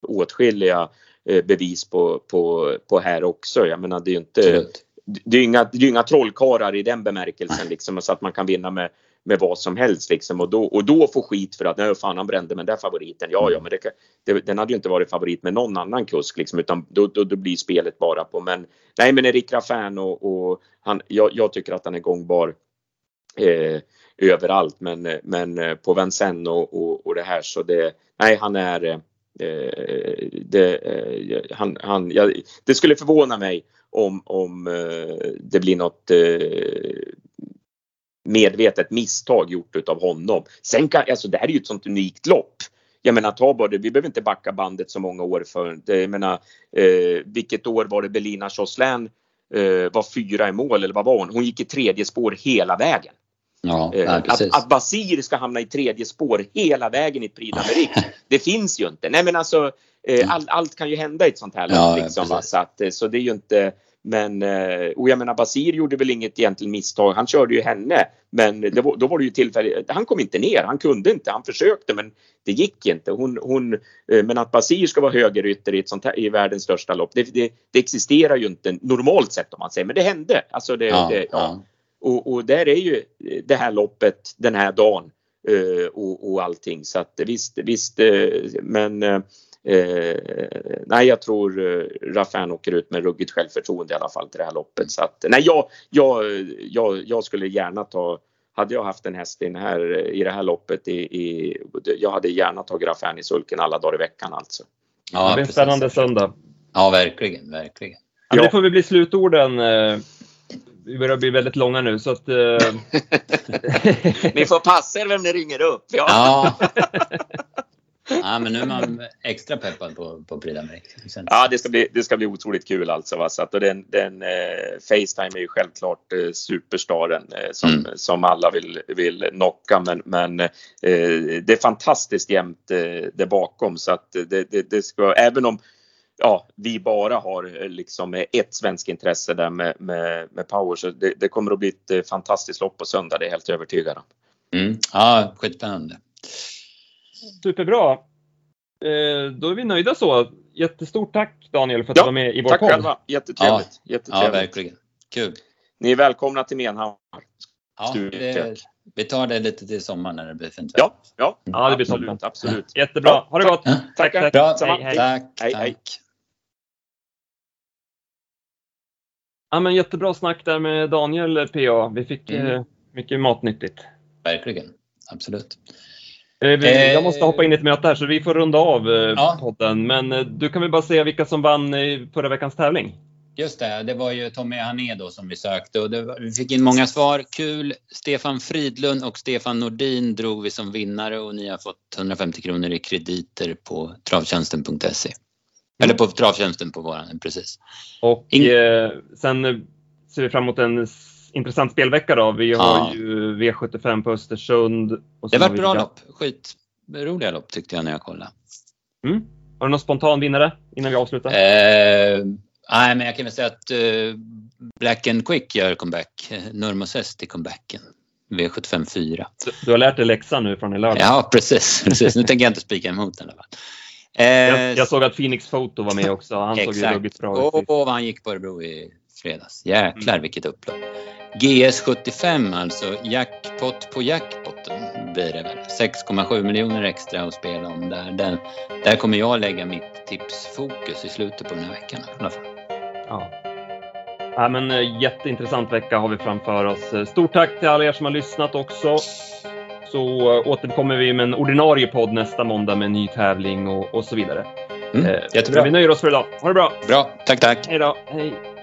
åtskilliga uh, bevis på, på, på här också. Jag menar, det är ju inte, det är inga, det är inga trollkarlar i den bemärkelsen liksom, så att man kan vinna med med vad som helst liksom, och då, och då får skit för att nej fan, han brände med den där favoriten. Ja, ja, men det, det, den hade ju inte varit favorit med någon annan kusk liksom, utan då, då, då blir spelet bara på, men nej, men Erik Raffan och, och han, jag, jag tycker att han är gångbar eh, överallt, men, men på Vincennes och, och, och det här, så det, nej, han är eh, det, eh, han, han, jag, det skulle förvåna mig om, om eh, det blir något eh, medvetet misstag gjort utav honom. Sen kan, alltså det här är ju ett sånt unikt lopp. Jag menar, ta bara det, vi behöver inte backa bandet så många år för. Det, jag menar, eh, vilket år var det Belina Choslän eh, var fyra i mål, eller vad var hon? Hon gick i tredje spår hela vägen. Ja, eh, nej, att, att Basir ska hamna i tredje spår hela vägen i ett Prix d'Amérique. Det finns ju inte. Nej, men alltså eh, all, allt kan ju hända i ett sånt här lopp, ja, liksom, va? Så, att, så det är ju inte. Men, och jag menar, Basir gjorde väl inget egentligen misstag. Han körde ju henne, men det var, då var det ju tillfälligt. Han kom inte ner, han kunde inte, han försökte, men det gick inte. Hon, hon, men att Basir ska vara högerytter i, ett sånt här, i världens största lopp, det, det, det existerar ju inte normalt sett, om man säger. Men det hände. Alltså det, ja, det, ja. Ja. Och, och där är ju det här loppet den här dagen och, och allting. Så att visst, visst men... Eh, nej, jag tror Raffan åker ut med ruggigt självförtroende i alla fall till det här loppet. Så att, nej, jag, jag, jag, jag skulle gärna ta, hade jag haft en häst in här i det här loppet i, i, jag hade gärna tagit Raffan i sulken alla dagar i veckan alltså. Ja, det blir en spännande söndag. Ja, verkligen, verkligen. Ja. Nu får vi bli slutorden. Vi börjar bli väldigt långa nu, så att... Uh... Ni får passa er vem ni ringer upp. Ja, ja. Ja, men nu är man extra peppad på, på Prix d'Amérique. Ja, det ska bli, det ska bli otroligt kul alltså, va? Så att, och den, den eh, FaceTime är ju självklart eh, superstaren eh, som, mm. som alla vill, vill knocka, men, men eh, det är fantastiskt jämnt eh, där bakom, så att det, det, det ska, även om ja, vi bara har liksom ett svensk intresse där med, med, med Power, så det, det kommer att bli ett fantastiskt lopp på söndag, det är helt övertygad om. Mm. Ja, skitspännande. Superbra. Eh, då är vi nöjda så. Jättestort tack, Daniel, för att ja, du var med i vår podd. Tack själva. Jättetrevligt. Ja, jättetrevligt. Ja, verkligen. Kul. Ni är välkomna till Menhammar. Ja, det, vi tar det lite till sommaren när det blir fint. Ja, ja. Ja, det blir absolut, absolut. Ja. Jättebra. Ja. Ha det gott. Ja. Tack, tack. Bra. Hej, hej. Tack, hej, tack. Hej. Ja, men jättebra snack där med Daniel P A. Vi fick mm. mycket matnyttigt. Verkligen. Absolut. Jag måste hoppa in i ett möte här, så vi får runda av ja. podden. Men du kan väl bara säga vilka som vann i förra veckans tävling? Just det, det var ju Tommy Hané då som vi sökte. Och det var, vi fick in många svar. Kul, Stefan Fridlund och Stefan Nordin drog vi som vinnare. Och ni har fått hundrafemtio kronor i krediter på travtjänsten punkt se. Eller på travtjänsten på våran, precis. Och in- eh, sen ser vi fram emot en... intressant spelvecka då. Vi har ja. ju V sjuttiofem på Östersund. Och det var ett bra lopp. Skitroliga lopp tyckte jag när jag kollade. Mm. Har du någon spontan vinnare innan vi avslutar? Eh, nej, men jag kan väl säga att uh, Black and Quick gör comeback. Nurmos Hest i comebacken. V sjuttiofem fyra. Du, du har lärt dig läxan nu från i lördag. Ja, precis. precis. Nu tänker jag inte spika emot den. Eh, jag, jag såg att Phoenix Photo var med också. Han såg ju ruggigt bra ut. Och, och han gick på Örebro i fredags. Jäklar mm. vilket upplopp. G S sjuttiofem, alltså jackpot på jackpotten blir det väl. sex komma sju miljoner extra att spela om där. Den, där kommer jag lägga mitt tipsfokus i slutet på den här veckan i alla fall. Ja. Ja, men jätteintressant vecka har vi framför oss. Stort tack till alla er som har lyssnat också. Så återkommer vi med en ordinarie podd nästa måndag med en ny tävling och, och så vidare. Mm, jättebra. Vi nöjer oss för idag. Ha det bra. Bra, tack tack. Hej då. Hej.